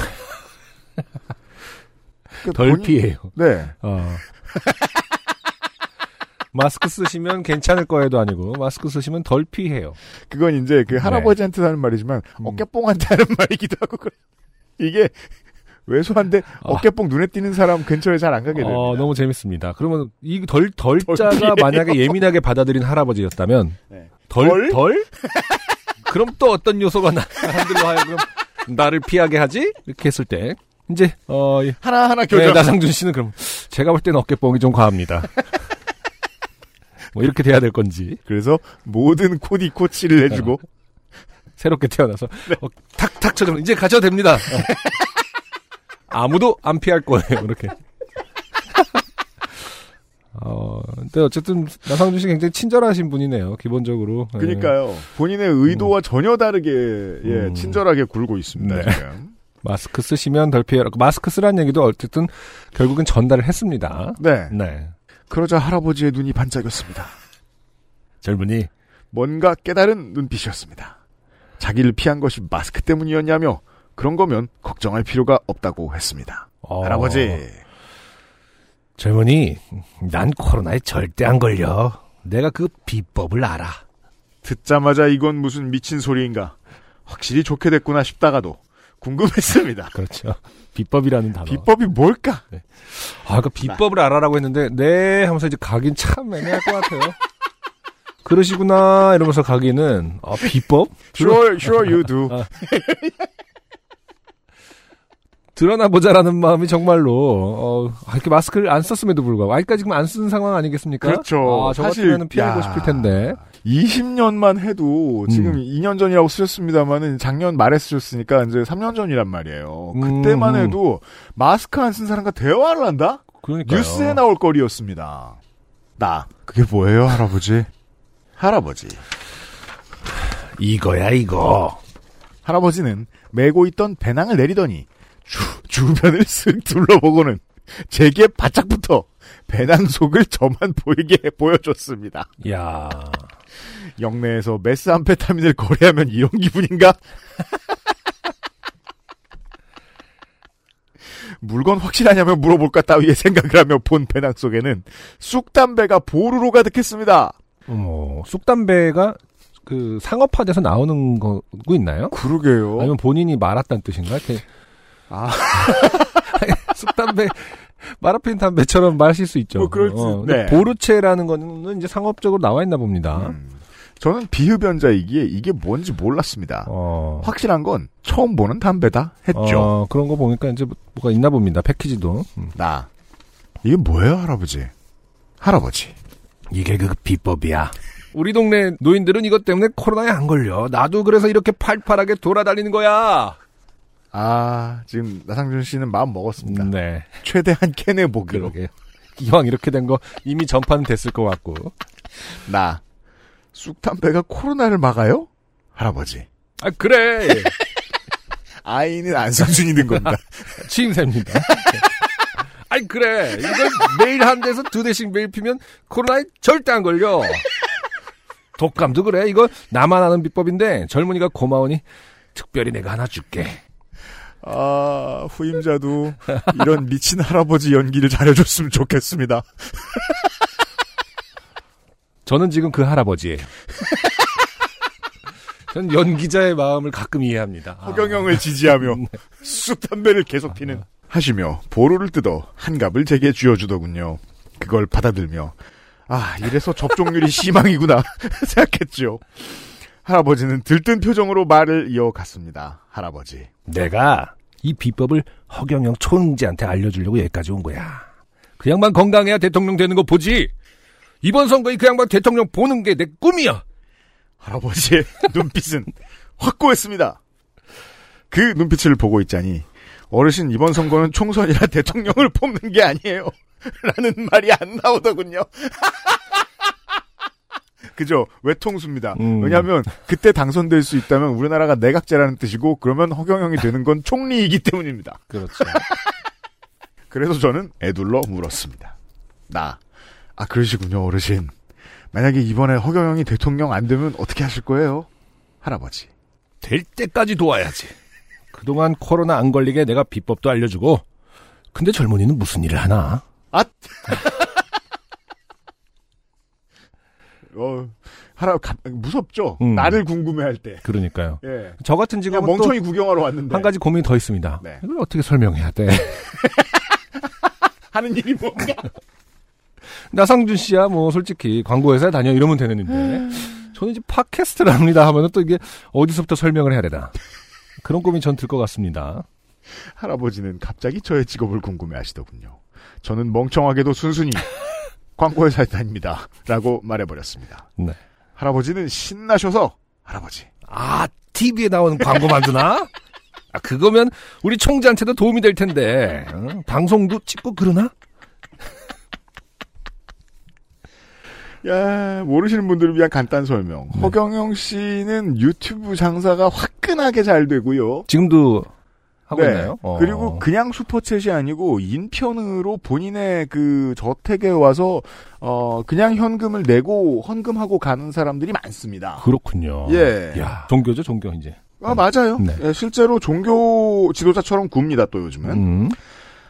그러니까 덜 본인... 피해요. 네. 어. 마스크 쓰시면 괜찮을 거에도 아니고 마스크 쓰시면 덜 피해요. 그건 이제 그 할아버지한테 네. 하는 말이지만 어깨뽕한테 하는 말이기도 하고 그래. 이게 왜소한데 어깨뽕 어. 눈에 띄는 사람 근처에 잘 안 가게 됩니다. 어, 너무 재밌습니다. 그러면 이 덜 덜 덜 자가 만약에 예민하게 받아들인 할아버지였다면 네. 덜 덜? 덜? 그럼 또 어떤 요소가 나, 사람들로 하여금 나를 피하게 하지? 이렇게 했을 때 이제 어, 하나하나 교정. 네, 나상준 씨는 그럼 제가 볼 때는 어깨뽕이 좀 과합니다. 뭐 이렇게 돼야 될 건지. 그래서 모든 코디 코치를 해주고 새롭게 태어나서 네. 어, 탁탁 쳐서 이제 가셔도 됩니다. 아무도 안 피할 거예요. 이렇게. 어, 근데 어쨌든 나상준 씨 굉장히 친절하신 분이네요. 기본적으로. 그러니까요. 본인의 의도와 음. 전혀 다르게 예, 음. 친절하게 굴고 있습니다. 네. 지금. 마스크 쓰시면 덜 피해라. 마스크 쓰라는 얘기도 어쨌든 결국은 전달을 했습니다. 네. 네. 그러자 할아버지의 눈이 반짝였습니다. 젊은이. 뭔가 깨달은 눈빛이었습니다. 자기를 피한 것이 마스크 때문이었냐며 그런 거면 걱정할 필요가 없다고 했습니다. 어... 할아버지. 젊은이, 난 코로나에 절대 안 걸려. 내가 그 비법을 알아. 듣자마자 이건 무슨 미친 소리인가. 확실히 좋게 됐구나 싶다가도 궁금했습니다. 그렇죠. 비법이라는 단어. 비법이 뭘까? 네. 아, 그러니까 비법을 알아라고 했는데 네 하면서 이제 가긴 참 애매할 것 같아요. 그러시구나 이러면서 가기는 아, 비법? Sure, sure you do. 아. 드러나 보자라는 마음이 정말로 어, 이렇게 마스크를 안 썼음에도 불구하고 아직까지 지금 안 쓰는 상황 아니겠습니까? 그렇죠. 아, 저 같으면 피하고 싶을 텐데. 이십 년만 해도 지금 음. 이 년 전이라고 쓰셨습니다만은 작년 말에 쓰셨으니까 이제 삼 년 전이란 말이에요. 그때만 해도 마스크 안 쓴 사람과 대화를 한다? 그러니까요. 뉴스에 나올 거리였습니다. 나 그게 뭐예요, 할아버지? 할아버지 이거야 이거. 할아버지는 메고 있던 배낭을 내리더니 주, 주변을 쓱 둘러보고는 제게 바짝 붙어 배낭 속을 저만 보이게 보여줬습니다. 이야. 영내에서 메스암페타민을 거래하면 이런 기분인가? 물건 확실하냐며 물어볼까 따위의 생각을 하며 본 배낭 속에는 쑥담배가 보루로 가득했습니다. 어, 쑥담배가 그 상업화돼서 나오는 거고 있나요? 그러게요. 아니면 본인이 말았다는 뜻인가? 이렇게. 아. 쑥담배. 마라핀 담배처럼 마실 수 있죠. 뭐 그럴 수, 어, 네. 보르체라는 거는 이제 상업적으로 나와 있나 봅니다. 음, 저는 비흡연자이기에 이게 뭔지 몰랐습니다. 어. 확실한 건 처음 보는 담배다 했죠. 어, 그런 거 보니까 이제 뭐가 있나 봅니다. 패키지도. 음. 나. 이게 뭐예요, 할아버지? 할아버지. 이게 그 비법이야. 우리 동네 노인들은 이것 때문에 코로나에 안 걸려. 나도 그래서 이렇게 팔팔하게 돌아다니는 거야. 아, 지금 나상준 씨는 마음 먹었습니다. 네. 최대한 캐내보기로. 그러게요. 이왕 이렇게 된 거 이미 전파는 됐을 것 같고. 나. 쑥담배가 코로나를 막아요? 할아버지. 아, 그래. 아이는 안상준이 된 겁니다. 취임새입니다. 아이, 그래. 이걸 매일 한 대에서 두 대씩 매일 피면 코로나에 절대 안 걸려. 독감도 그래. 이거 나만 아는 비법인데 젊은이가 고마우니 특별히 내가 하나 줄게. 아, 후임자도 이런 미친 할아버지 연기를 잘해줬으면 좋겠습니다. 저는 지금 그 할아버지예요. 전 연기자의 마음을 가끔 이해합니다. 허경영을 아. 지지하며 쑥 담배를 계속 피는 아. 하시며 보루를 뜯어 한갑을 제게 쥐어주더군요. 그걸 받아들며 아, 이래서 접종률이 희망이구나 생각했죠. 할아버지는 들뜬 표정으로 말을 이어갔습니다. 할아버지. 내가 이 비법을 허경영 초응지한테 알려주려고 여기까지 온 거야. 그 양반 건강해야 대통령 되는 거 보지. 이번 선거에 그 양반 대통령 보는 게 내 꿈이야. 할아버지의 눈빛은 확고했습니다. 그 눈빛을 보고 있자니 어르신 이번 선거는 총선이라 대통령을 뽑는 게 아니에요. 라는 말이 안 나오더군요. 그죠? 외통수입니다. 음. 왜냐하면 그때 당선될 수 있다면 우리나라가 내각제라는 뜻이고 그러면 허경영이 되는 건 총리이기 때문입니다. 그렇죠. 그래서 저는 애둘러 물었습니다. 나. 아, 그러시군요, 어르신. 만약에 이번에 허경영이 대통령 안 되면 어떻게 하실 거예요? 할아버지. 될 때까지 도와야지. 그동안 코로나 안 걸리게 내가 비법도 알려주고. 근데 젊은이는 무슨 일을 하나? 아! 어, 하라, 가, 무섭죠? 음. 나를 궁금해할 때. 그러니까요. 예. 저 같은 직업은 멍청이 구경하러 왔는데. 한 가지 고민이 더 있습니다. 네. 이걸 어떻게 설명해야 돼? 하는 일이 뭔가? 나상준 씨야, 뭐, 솔직히, 광고회사에 다녀 이러면 되는데. 저는 이제 팟캐스트를 합니다 하면 또 이게 어디서부터 설명을 해야 되나. 그런 고민 전 들 것 같습니다. 할아버지는 갑자기 저의 직업을 궁금해 하시더군요. 저는 멍청하게도 순순히 광고회사에 다닙니다. 라고 말해버렸습니다. 네. 할아버지는 신나셔서, 할아버지. 아, 티비에 나오는 광고 만드나? 아, 그거면 우리 총재한테도 도움이 될 텐데. 응? 방송도 찍고 그러나? 야, 모르시는 분들을 위한 간단 설명. 네. 허경영 씨는 유튜브 장사가 화끈하게 잘 되고요. 지금도 하고 네. 있나요? 어. 그리고 그냥 슈퍼챗이 아니고 인편으로 본인의 그 저택에 와서 어 그냥 현금을 내고 헌금하고 가는 사람들이 많습니다. 그렇군요. 예, 야, 종교죠, 종교 이제. 아, 맞아요. 네. 예, 실제로 종교 지도자처럼 굽니다 또 요즘은. 음.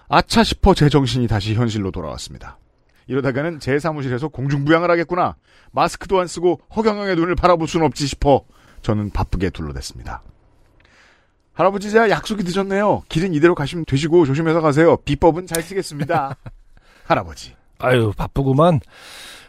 아차 싶어 제 정신이 다시 현실로 돌아왔습니다. 이러다가는 제 사무실에서 공중부양을 하겠구나. 마스크도 안 쓰고 허경영의 눈을 바라볼 수는 없지 싶어 저는 바쁘게 둘러댔습니다. 할아버지, 제가 약속이 늦었네요. 길은 이대로 가시면 되시고 조심해서 가세요. 비법은 잘 쓰겠습니다. 할아버지. 아유, 바쁘구만.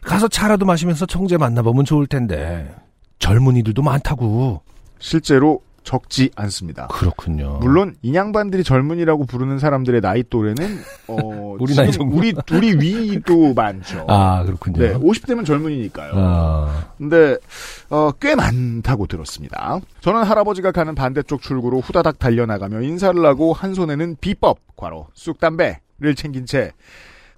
가서 차라도 마시면서 청재 만나보면 좋을 텐데. 젊은이들도 많다고. 실제로 적지 않습니다. 그렇군요. 물론 인양반들이 젊은이라고 부르는 사람들의 나이 또래는 어 우리 나이 정도 우리 우리 위도 많죠. 아, 그렇군요. 네, 오십 대면 젊은이니까요. 아. 근데 어, 꽤 많다고 들었습니다. 저는 할아버지가 가는 반대쪽 출구로 후다닥 달려나가며 인사를 하고 한 손에는 비법 괄호 쑥담배를 챙긴 채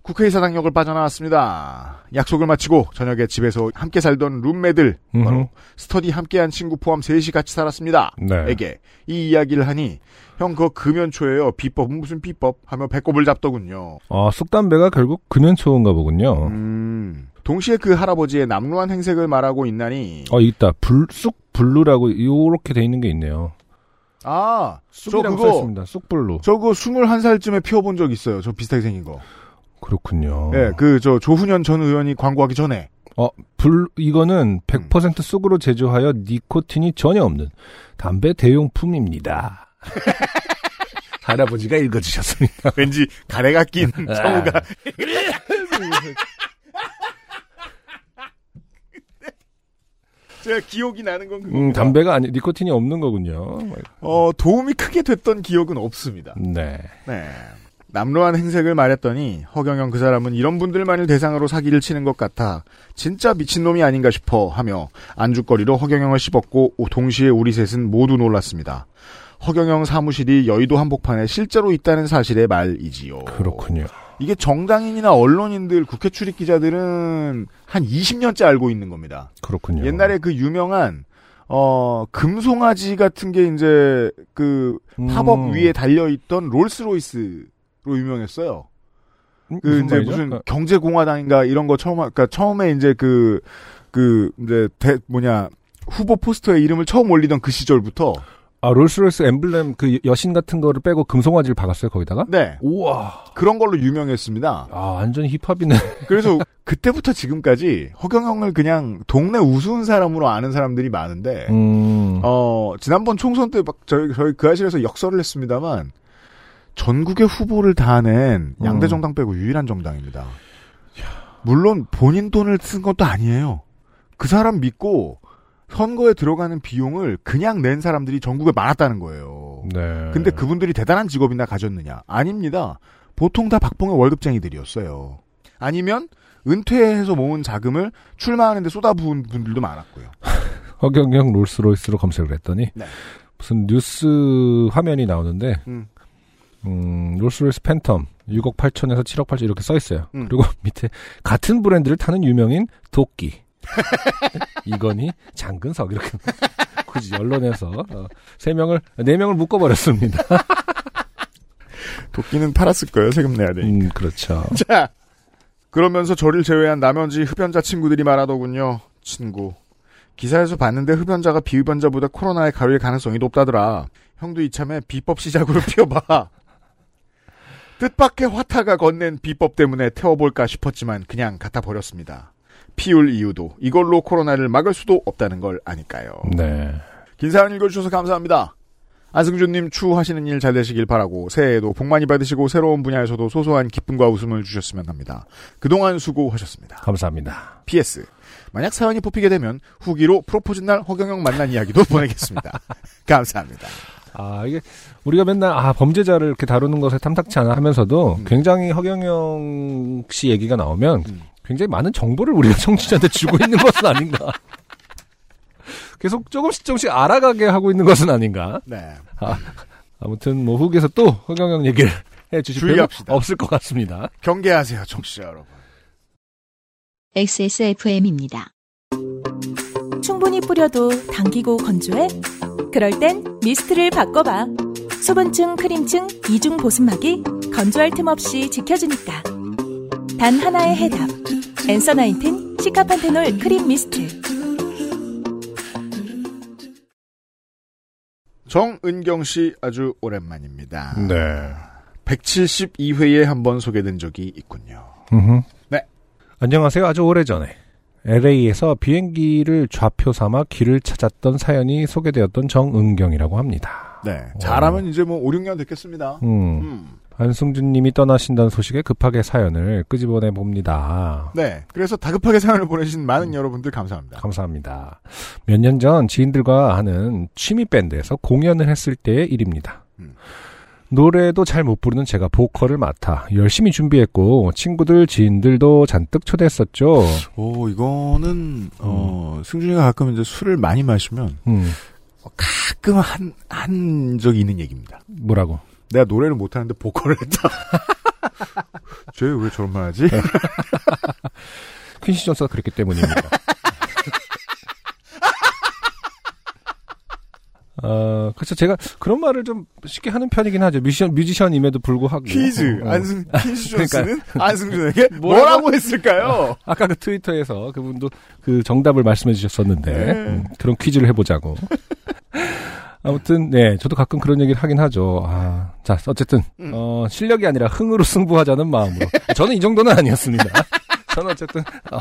국회의사당역을 빠져나왔습니다. 약속을 마치고 저녁에 집에서 함께 살던 룸메들, 음흠. 바로 스터디 함께한 친구 포함 셋이 같이 살았습니다. 네. 에게 이 이야기를 하니 형 그거 금연초예요. 비법은 무슨 비법? 하며 배꼽을 잡더군요. 아, 쑥담배가 결국 금연초인가 보군요. 음, 동시에 그 할아버지의 남루한 행색을 말하고 있나니 아, 있다. 불, 쑥블루라고 이렇게 돼 있는 게 있네요. 아, 저 그거 쑥블루. 저거 스물한 살쯤에 피워본 적 있어요. 저 비슷하게 생긴 거. 그렇군요. 네, 그, 저, 조훈현 전 의원이 광고하기 전에. 어, 불, 이거는 백 퍼센트 쑥으로 제조하여 니코틴이 전혀 없는 담배 대용품입니다. 할아버지가 읽어주셨습니다. 왠지 가래가 낀 성우가. 제가 기억이 나는 건 그건가? 음, 담배가 아니, 니코틴이 없는 거군요. 어, 도움이 크게 됐던 기억은 없습니다. 네. 네. 남루한 행색을 말했더니 허경영 그 사람은 이런 분들만을 대상으로 사기를 치는 것 같아 진짜 미친놈이 아닌가 싶어 하며 안주거리로 허경영을 씹었고 동시에 우리 셋은 모두 놀랐습니다. 허경영 사무실이 여의도 한복판에 실제로 있다는 사실의 말이지요. 그렇군요. 이게 정당인이나 언론인들, 국회 출입 기자들은 한 이십 년째 알고 있는 겁니다. 그렇군요. 옛날에 그 유명한 어 금송아지 같은 게 이제 그 음. 팝업 위에 달려 있던 롤스로이스로 유명했어요. 음, 그 무슨 이제 말이죠? 무슨 경제공화당인가 이런 거 처음 그러니까 처음에 이제 그 그 이제 대, 뭐냐 후보 포스터에 이름을 처음 올리던 그 시절부터. 아, 롤스로이스 엠블렘 그 여신 같은 거를 빼고 금송아지를 박았어요, 거기다가? 네. 우와. 그런 걸로 유명했습니다. 아, 완전 힙합이네. 그래서 그때부터 지금까지 허경영을 그냥 동네 우스운 사람으로 아는 사람들이 많은데, 음. 어, 지난번 총선 때 막 저희, 저희 그 아실에서 역설을 했습니다만, 전국의 후보를 다 낸 양대 정당 빼고 유일한 정당입니다. 물론 본인 돈을 쓴 것도 아니에요. 그 사람 믿고, 선거에 들어가는 비용을 그냥 낸 사람들이 전국에 많았다는 거예요. 네. 근데 그분들이 대단한 직업이나 가졌느냐? 아닙니다. 보통 다 박봉의 월급쟁이들이었어요. 아니면 은퇴해서 모은 자금을 출마하는데 쏟아부은 분들도 많았고요. 허경영 롤스로이스로 검색을 했더니 네. 무슨 뉴스 화면이 나오는데 음. 음, 롤스로이스 팬텀 육억 팔천에서 칠억 팔천 이렇게 써 있어요. 음. 그리고 밑에 같은 브랜드를 타는 유명인 도끼. 이건희, 장근석 이렇게 굳이 언론에서 어, 세 명을 네 명을 묶어버렸습니다. 도끼는 팔았을 거예요. 세금 내야 되니까. 음, 그렇죠. 자, 그러면서 저를 제외한 남현지 흡연자 친구들이 말하더군요. 친구, 기사에서 봤는데 흡연자가 비흡연자보다 코로나에 가려울 가능성이 높다더라. 형도 이참에 비법 시작으로 피워봐. 뜻밖의 화타가 건넨 비법 때문에 태워볼까 싶었지만 그냥 갖다 버렸습니다. 피울 이유도 이걸로 코로나를 막을 수도 없다는 걸 아니까요. 네. 긴 사연 읽어주셔서 감사합니다. 안승준님 추하시는 일 잘 되시길 바라고 새해에도 복 많이 받으시고 새로운 분야에서도 소소한 기쁨과 웃음을 주셨으면 합니다. 그동안 수고하셨습니다. 감사합니다. 피에스. 만약 사연이 뽑히게 되면 후기로 프로포즈 날 허경영 만난 이야기도 보내겠습니다. 감사합니다. 아, 이게, 우리가 맨날, 아, 범죄자를 이렇게 다루는 것에 탐탁치 않아 하면서도 음. 굉장히 허경영 씨 얘기가 나오면 음. 굉장히 많은 정보를 우리가 청취자한테 주고 있는 것은 아닌가. 계속 조금씩 조금씩 알아가게 하고 있는 것은 아닌가. 네. 아, 아무튼, 뭐, 후기에서 또 허경영 얘기를 해 주실 필요 없을 것 같습니다. 경계하세요, 청취자 여러분. 엑스에스에프엠입니다. 충분히 뿌려도 당기고 건조해? 그럴 땐 미스트를 바꿔봐. 수분층, 크림층, 이중 보습막이 건조할 틈 없이 지켜주니까. 단 하나의 해답. 앤서나인틴 시카판테놀 크림 미스트. 정은경 씨 아주 오랜만입니다. 네. 백칠십이 회에 한번 소개된 적이 있군요. 으흠. 네. 안녕하세요. 아주 오래전에 엘에이에서 비행기를 좌표 삼아 길을 찾았던 사연이 소개되었던 정은경이라고 합니다. 네. 잘하면 오. 이제 뭐 오, 육 년 됐겠습니다. 음. 음. 안승준님이 떠나신다는 소식에 급하게 사연을 끄집어내 봅니다. 네. 그래서 다급하게 사연을 보내신 많은 음. 여러분들 감사합니다. 감사합니다. 몇 년 전 지인들과 하는 취미 밴드에서 공연을 했을 때의 일입니다. 음. 노래도 잘 못 부르는 제가 보컬을 맡아 열심히 준비했고 친구들, 지인들도 잔뜩 초대했었죠. 오, 이거는 어, 음. 승준이가 가끔 이제 술을 많이 마시면 음. 가끔 한, 한 적이 있는 얘기입니다. 뭐라고? 내가 노래를 못하는데 보컬을 했다. 쟤 왜 저런 말 하지? 퀸시 존스가 그랬기 때문입니다. 어, 그렇죠. 제가 그런 말을 좀 쉽게 하는 편이긴 하죠. 뮤지션, 뮤지션임에도 불구하고. 퀴즈. 어, 어. 안승, 퀸시 존스는 그러니까, 안승준에게 뭐라고, 뭐라고 했을까요? 아까 그 트위터에서 그분도 그 정답을 말씀해 주셨었는데, 네. 음, 그런 퀴즈를 해보자고. 아무튼, 네, 저도 가끔 그런 얘기를 하긴 하죠. 아, 자, 어쨌든, 음. 어, 실력이 아니라 흥으로 승부하자는 마음으로. 저는 이 정도는 아니었습니다. 저는 어쨌든, 어,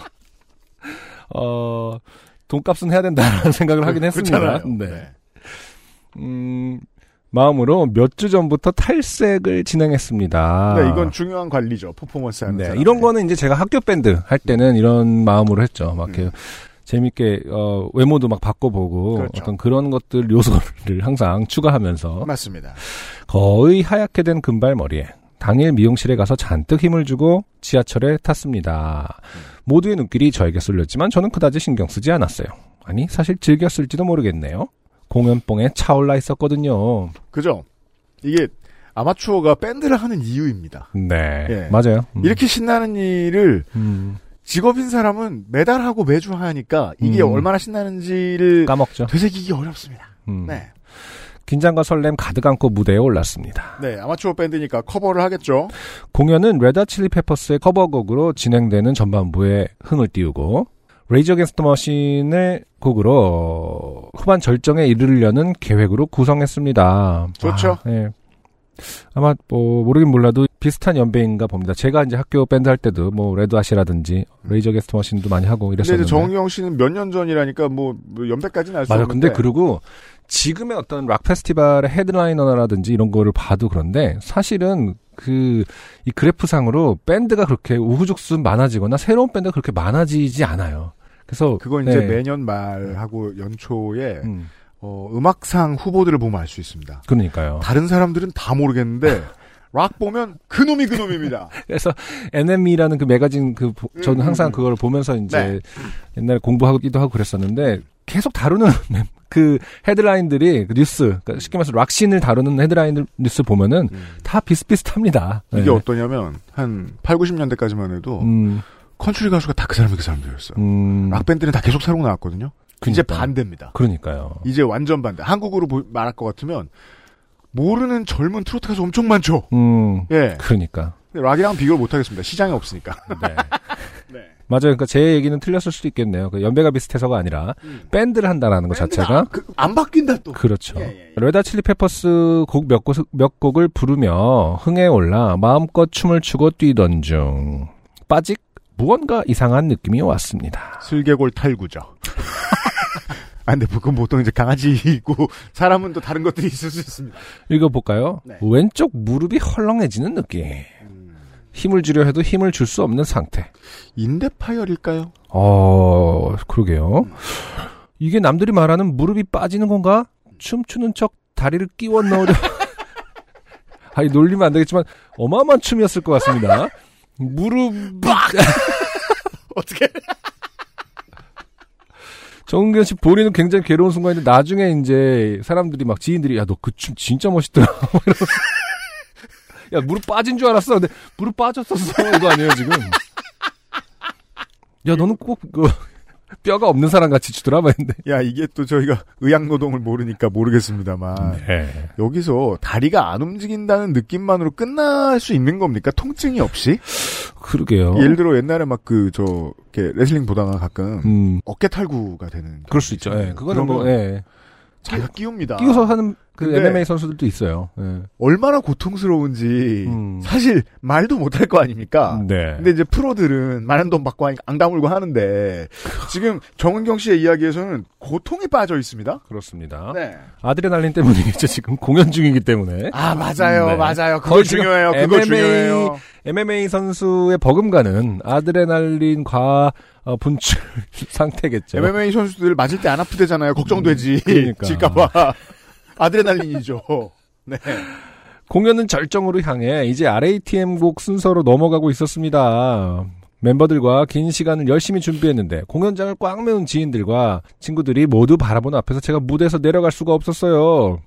어, 돈값은 해야 된다라는 생각을 하긴 했습니다. 네. 네. 음, 마음으로 몇 주 전부터 탈색을 진행했습니다. 네, 이건 중요한 관리죠. 퍼포먼스 하는 네, 사람한테. 이런 거는 이제 제가 학교 밴드 할 때는 이런 마음으로 했죠. 막 이렇게. 음. 재밌게 어, 외모도 막 바꿔보고 그렇죠. 어떤 그런 것들 요소를 항상 추가하면서 맞습니다. 거의 하얗게 된 금발머리에 당일 미용실에 가서 잔뜩 힘을 주고 지하철에 탔습니다. 음. 모두의 눈길이 저에게 쏠렸지만 저는 그다지 신경 쓰지 않았어요. 아니 사실 즐겼을지도 모르겠네요. 공연뽕에 차올라 있었거든요. 그죠? 이게 아마추어가 밴드를 하는 이유입니다. 네. 예. 맞아요. 음. 이렇게 신나는 일을 음. 직업인 사람은 매달 하고 매주 하니까 이게 음. 얼마나 신나는지를 까먹죠. 되새기기 어렵습니다. 음. 네. 긴장과 설렘 가득 안고 무대에 올랐습니다. 네, 아마추어 밴드니까 커버를 하겠죠. 공연은 레드 핫 칠리 페퍼스의 커버곡으로 진행되는 전반부에 흥을 띄우고 레이지 어게인스트 더 머신의 곡으로 후반 절정에 이르려는 계획으로 구성했습니다. 좋죠. 아, 네. 아마 뭐 모르긴 몰라도 비슷한 연배인가 봅니다. 제가 이제 학교 밴드 할 때도 뭐 레드아시라든지 레이저 게스트 머신도 많이 하고 이랬었는데. 근데 정우영 씨는 몇 년 전이라니까 뭐 연배까지는 알 수 없는데. 맞아. 근데 그리고 지금의 어떤 락 페스티벌의 헤드라이너라든지 이런 거를 봐도 그런데 사실은 그 이 그래프상으로 밴드가 그렇게 우후죽순 많아지거나 새로운 밴드가 그렇게 많아지지 않아요. 그래서 그건 이제 네. 매년 말하고 연초에. 음. 어, 음악상 후보들을 보면 알 수 있습니다. 그러니까요. 다른 사람들은 다 모르겠는데 락 보면 그놈이 그놈입니다. 그래서 엔엠이라는 그 매거진 그 음, 저는 항상 음, 그걸 보면서 이제 네. 옛날에 공부하기도 하고 그랬었는데 계속 다루는 그 헤드라인들이 그 뉴스 그러니까 쉽게 말해서 락신을 다루는 헤드라인들 뉴스 보면은 음. 다 비슷비슷합니다. 이게 네. 어떠냐면 한 팔, 구십 년대까지만 해도 음. 컨트리 가수가 다 그 사람이 그 사람들이었어요. 음. 락 밴드는 다 계속 새로 나왔거든요. 그러니까. 이제 반대입니다. 그러니까요. 이제 완전 반대. 한국으로 보, 말할 것 같으면 모르는 젊은 트로트 가수 엄청 많죠. 음, 예. 그러니까. 근데 락이랑 비교를 못 하겠습니다. 시장이 없으니까. 네. 네. 맞아요. 그러니까 제 얘기는 틀렸을 수도 있겠네요. 그 연배가 비슷해서가 아니라 음. 밴드를 한다라는 것 자체가 안, 그, 안 바뀐다 또. 그렇죠. 예, 예, 예. 레드 핫 칠리 페퍼스 곡 몇 곡, 몇 곡을 부르며 흥에 올라 마음껏 춤을 추고 뛰던 중 빠직 무언가 이상한 느낌이 왔습니다. 슬개골 탈구죠. 아, 근데 그건 보통 이제 강아지 있고 사람은 또 다른 것들이 있을 수 있습니다. 읽어볼까요? 네. 왼쪽 무릎이 헐렁해지는 느낌. 음. 힘을 주려 해도 힘을 줄 수 없는 상태. 인대파열일까요? 어, 그러게요. 음. 이게 남들이 말하는 무릎이 빠지는 건가? 춤추는 척 다리를 끼워 넣으려. 아니, 놀리면 안 되겠지만 어마어마한 춤이었을 것 같습니다. 무릎 빡! 어떻게? 정은경 씨 본인은 굉장히 괴로운 순간인데 나중에 이제 사람들이 막 지인들이 야 너 그 춤 진짜 멋있더라. 야 무릎 빠진 줄 알았어. 근데 무릎 빠졌었어. 이거 아니에요 지금? 야 너는 꼭 그 뼈가 없는 사람 같이 추더라 말인데. 야 이게 또 저희가 의학 노동을 모르니까 모르겠습니다만 네. 여기서 다리가 안 움직인다는 느낌만으로 끝날 수 있는 겁니까? 통증이 없이? 그러게요. 예를 들어 옛날에 막 그 저 이렇게 레슬링 보다가 가끔 음. 어깨 탈구가 되는. 그럴 수 있죠. 예. 그거는 뭐 예. 자기가 끼웁니다. 끼워서 하는 그 엠엠에이 선수들도 있어요. 예. 얼마나 고통스러운지 음. 사실 말도 못할 거 아닙니까? 네. 근데 이제 프로들은 많은 돈 받고 하니까 앙다물고 하는데 지금 정은경 씨의 이야기에서는 고통에 빠져 있습니다. 그렇습니다. 네. 아드레날린 때문이겠죠. 지금 공연 중이기 때문에. 아 맞아요, 네. 맞아요. 그거 중요해요. 그거 엠엠에이, 중요해요. 엠엠에이 선수의 버금가는 아드레날린과 어, 분출 상태겠죠. 엠엠에이 선수들 맞을 때 안 아프대잖아요. 걱정되지. 음, 그러니까. 질까봐. 아드레날린이죠. 네. 공연은 절정으로 향해 이제 알 에이 티 엠 곡 순서로 넘어가고 있었습니다. 멤버들과 긴 시간을 열심히 준비했는데 공연장을 꽉 메운 지인들과 친구들이 모두 바라보는 앞에서 제가 무대에서 내려갈 수가 없었어요.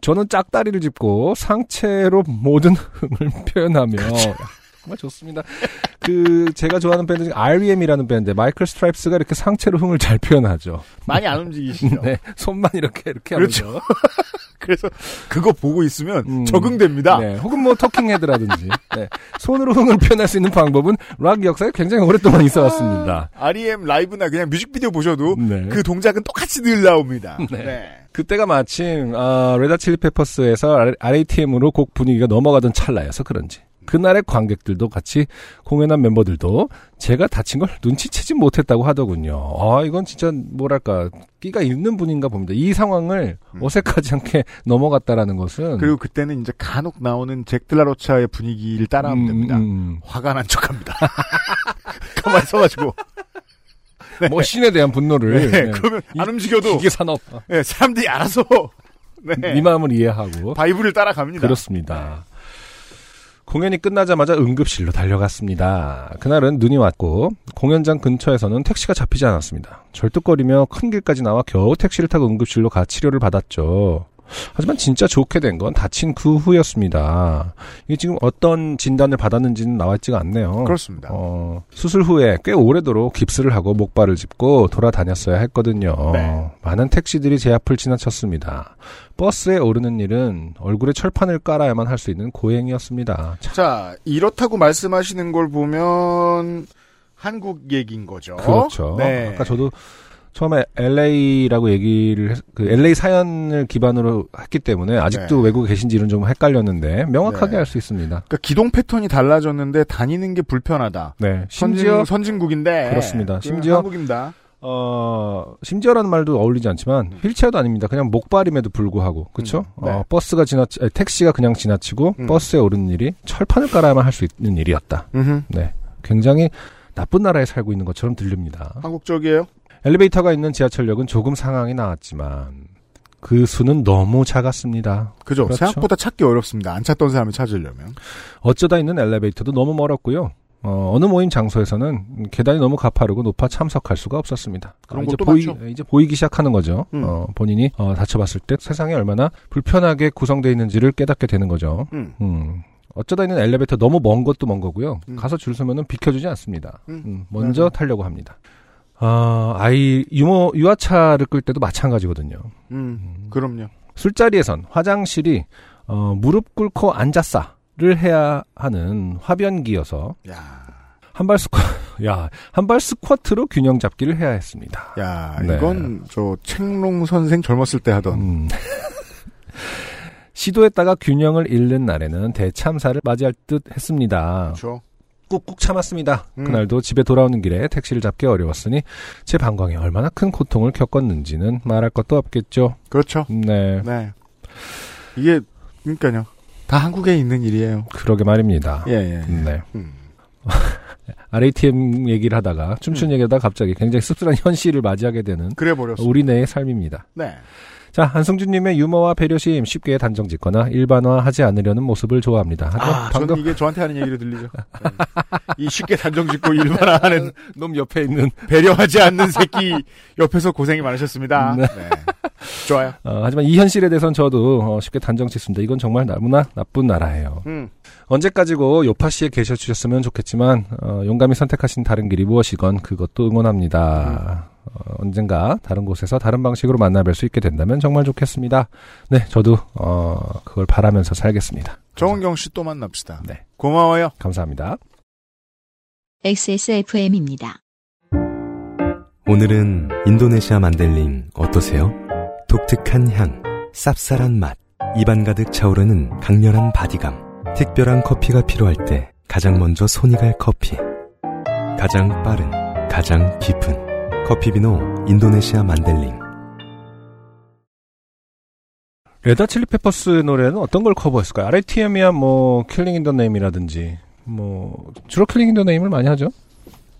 저는 짝다리를 짚고 상체로 모든 흥을 표현하며 정말 좋습니다. 그 제가 좋아하는 밴드 알 이 엠이라는 밴드 마이클 스트라이프스가 이렇게 상체로 흥을 잘 표현하죠. 많이 안 움직이시죠. 네, 손만 이렇게 이렇게 그렇죠. 하죠. 그래서 그거 보고 있으면 음, 적응됩니다. 네, 혹은 뭐 터킹헤드라든지 네, 손으로 흥을 표현할 수 있는 방법은 락 역사에 굉장히 오랫동안 있어왔습니다. 아, 알 이 엠 라이브나 그냥 뮤직비디오 보셔도 네. 그 동작은 똑같이 늘 나옵니다. 네. 네. 그때가 마침 아, 레드 핫 칠리 페퍼스에서 알 에이 티 엠으로 곡 분위기가 넘어가던 찰나여서 그런지 그날의 관객들도 같이 공연한 멤버들도 제가 다친 걸 눈치채지 못했다고 하더군요. 아, 이건 진짜 뭐랄까 끼가 있는 분인가 봅니다. 이 상황을 어색하지 않게 넘어갔다라는 것은. 그리고 그때는 이제 간혹 나오는 잭 딜라로차의 분위기를 따라하면 됩니다. 음, 음. 화가 난 척합니다. 가만히 서가지고. 네. 머신에 대한 분노를. 네. 네. 그러면 안 움직여도. 기계 산업. 네. 사람들이 알아서. 네. 네 마음을 이해하고. 바이브를 따라갑니다. 그렇습니다. 공연이 끝나자마자 응급실로 달려갔습니다. 그날은 눈이 왔고 공연장 근처에서는 택시가 잡히지 않았습니다. 절뚝거리며 큰 길까지 나와 겨우 택시를 타고 응급실로 가 치료를 받았죠. 하지만 진짜 좋게 된 건 다친 그 후였습니다. 이게 지금 어떤 진단을 받았는지는 나와 있지가 않네요. 그렇습니다. 어, 수술 후에 꽤 오래도록 깁스를 하고 목발을 짚고 돌아다녔어야 했거든요. 네. 많은 택시들이 제 앞을 지나쳤습니다. 버스에 오르는 일은 얼굴에 철판을 깔아야만 할 수 있는 고행이었습니다. 자, 자 이렇다고 말씀하시는 걸 보면 한국 얘기인 거죠. 그렇죠. 네. 아까 저도 처음에 엘에이라고 얘기를, 그 엘에이 사연을 기반으로 했기 때문에 아직도 네. 외국에 계신지는 좀 헷갈렸는데 명확하게 네. 알 수 있습니다. 그러니까 기동 패턴이 달라졌는데 다니는 게 불편하다. 네. 심지어. 선진, 선진국인데. 그렇습니다. 심지어. 한국입니다. 어, 심지어라는 말도 어울리지 않지만 휠체어도 아닙니다. 그냥 목발임에도 불구하고. 그쵸? 음, 네. 어, 버스가 지나치, 아니, 택시가 그냥 지나치고 음. 버스에 오른 일이 철판을 깔아야만 할 수 있는 일이었다. 음흠. 네. 굉장히 나쁜 나라에 살고 있는 것처럼 들립니다. 한국적이에요? 엘리베이터가 있는 지하철역은 조금 상황이 나았지만 그 수는 너무 작았습니다. 그죠. 그렇죠? 생각보다 찾기 어렵습니다. 안 찾던 사람을 찾으려면. 어쩌다 있는 엘리베이터도 너무 멀었고요. 어, 어느 모임 장소에서는 계단이 너무 가파르고 높아 참석할 수가 없었습니다. 그런 아, 이제, 보이, 이제 보이기 시작하는 거죠. 음. 어, 본인이 어, 다쳐봤을 때 세상이 얼마나 불편하게 구성되어 있는지를 깨닫게 되는 거죠. 음. 음. 어쩌다 있는 엘리베이터 너무 먼 것도 먼 거고요. 음. 가서 줄 서면은 비켜주지 않습니다. 음. 음, 먼저 네. 타려고 합니다. 아, 어, 아이, 유모, 유아차를 끌 때도 마찬가지거든요. 음, 그럼요. 술자리에선 화장실이, 어, 무릎 꿇고 앉았사를 해야 하는 화변기여서. 야. 한발 스쿼, 야, 한발 스쿼트로 균형 잡기를 해야 했습니다. 야, 이건, 네. 저, 책롱 선생 젊었을 때 하던. 음. 시도했다가 균형을 잃는 날에는 대참사를 맞이할 듯 했습니다. 그렇죠. 꾹꾹 참았습니다. 음. 그날도 집에 돌아오는 길에 택시를 잡기 어려웠으니 제 방광에 얼마나 큰 고통을 겪었는지는 말할 것도 없겠죠. 그렇죠. 네. 네. 이게 그러니까요. 다 한국에 있는 일이에요. 그러게 말입니다. 예, 예, 예. 네. 음. 알에이티엠 얘기를 하다가 춤춘 음. 얘기하다가 갑자기 굉장히 씁쓸한 현실을 맞이하게 되는 그래 버렸습니다. 우리네의 삶입니다. 네. 자, 안승준님의 유머와 배려심 쉽게 단정짓거나 일반화하지 않으려는 모습을 좋아합니다. 아, 방금 저는 이게 저한테 하는 얘기로 들리죠. 이 쉽게 단정짓고 일반화하는 놈 옆에 있는 배려하지 않는 새끼 옆에서 고생이 많으셨습니다. 네. 좋아요. 어, 하지만 이 현실에 대해서는 저도 어, 쉽게 단정짓습니다. 이건 정말 너무나 나쁜 나라예요. 음. 언제까지고 요파씨에 계셔주셨으면 좋겠지만 어, 용감히 선택하신 다른 길이 무엇이건 그것도 응원합니다. 음. 어, 언젠가 다른 곳에서 다른 방식으로 만나뵐 수 있게 된다면 정말 좋겠습니다. 네, 저도 어, 그걸 바라면서 살겠습니다. 정은경 씨 또 만납시다. 네, 고마워요. 감사합니다. 엑스에스에프엠입니다. 오늘은 인도네시아 만델링 어떠세요? 독특한 향, 쌉쌀한 맛, 입안 가득 차오르는 강렬한 바디감. 특별한 커피가 필요할 때 가장 먼저 손이 갈 커피. 가장 빠른, 가장 깊은 커피비노 인도네시아 만델링. 레드 칠리 페퍼스의 노래는 어떤 걸 커버했을까요? 알에이티엠이야 뭐 킬링 인 더 네임이라든지 뭐 주로 킬링 인 더 네임을 많이 하죠.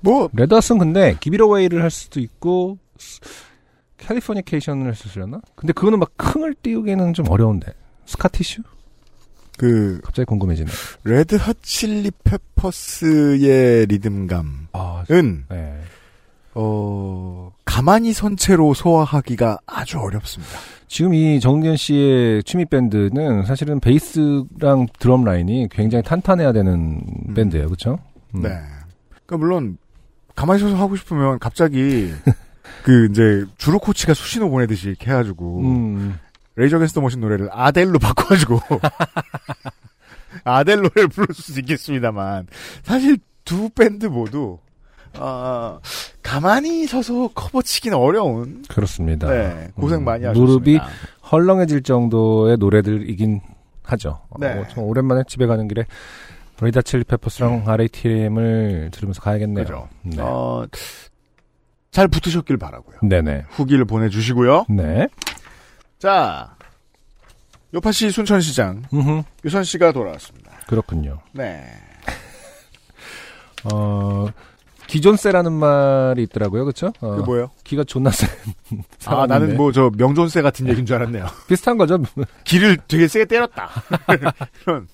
뭐 레드 핫은 근데 Give It Away를 할 수도 있고 캘리포니케이션을 했었으려나? 근데 그거는 막 흥을 띄우기에는 좀 어려운데. 스카티슈? 그 갑자기 궁금해지네. 레드 핫 칠리 페퍼스의 리듬감은 아, 네. 어, 가만히 선 채로 소화하기가 아주 어렵습니다. 지금 이 정은경 씨의 취미 밴드는 사실은 베이스랑 드럼 라인이 굉장히 탄탄해야 되는 음. 밴드예요. 그렇죠? 음. 네. 그러니까 물론 가만히 서서 하고 싶으면 갑자기 그 이제 주로 코치가 수신호 보내듯이 이렇게 해가지고 음. 레이저 어게인스트 더 머신 노래를 아델로 바꿔가지고 아델로를 부를 수 있겠습니다만 사실 두 밴드 모두 어, 가만히 서서 커버치기는 어려운. 그렇습니다. 네, 고생 많이 음, 하셨습니다. 무릎이 헐렁해질 정도의 노래들이긴 하죠. 네. 어, 오랜만에 집에 가는 길에 레드 핫 칠리 페퍼스랑 네. 알에이티엠을 들으면서 가야겠네요. 그렇죠. 네. 어, 잘 붙으셨길 바라고요. 네네. 후기를 보내주시고요. 네. 자, 요파시 순천시장 음흠. 유선 씨가 돌아왔습니다. 그렇군요. 네. 어. 기존세라는 말이 있더라고요, 그렇죠? 어, 그 뭐예요? 기가 존나 센. 아, 나는 뭐 저 명존세 같은 얘기인 줄 알았네요. 비슷한 거죠. 기를 되게 세게 때렸다. 그런.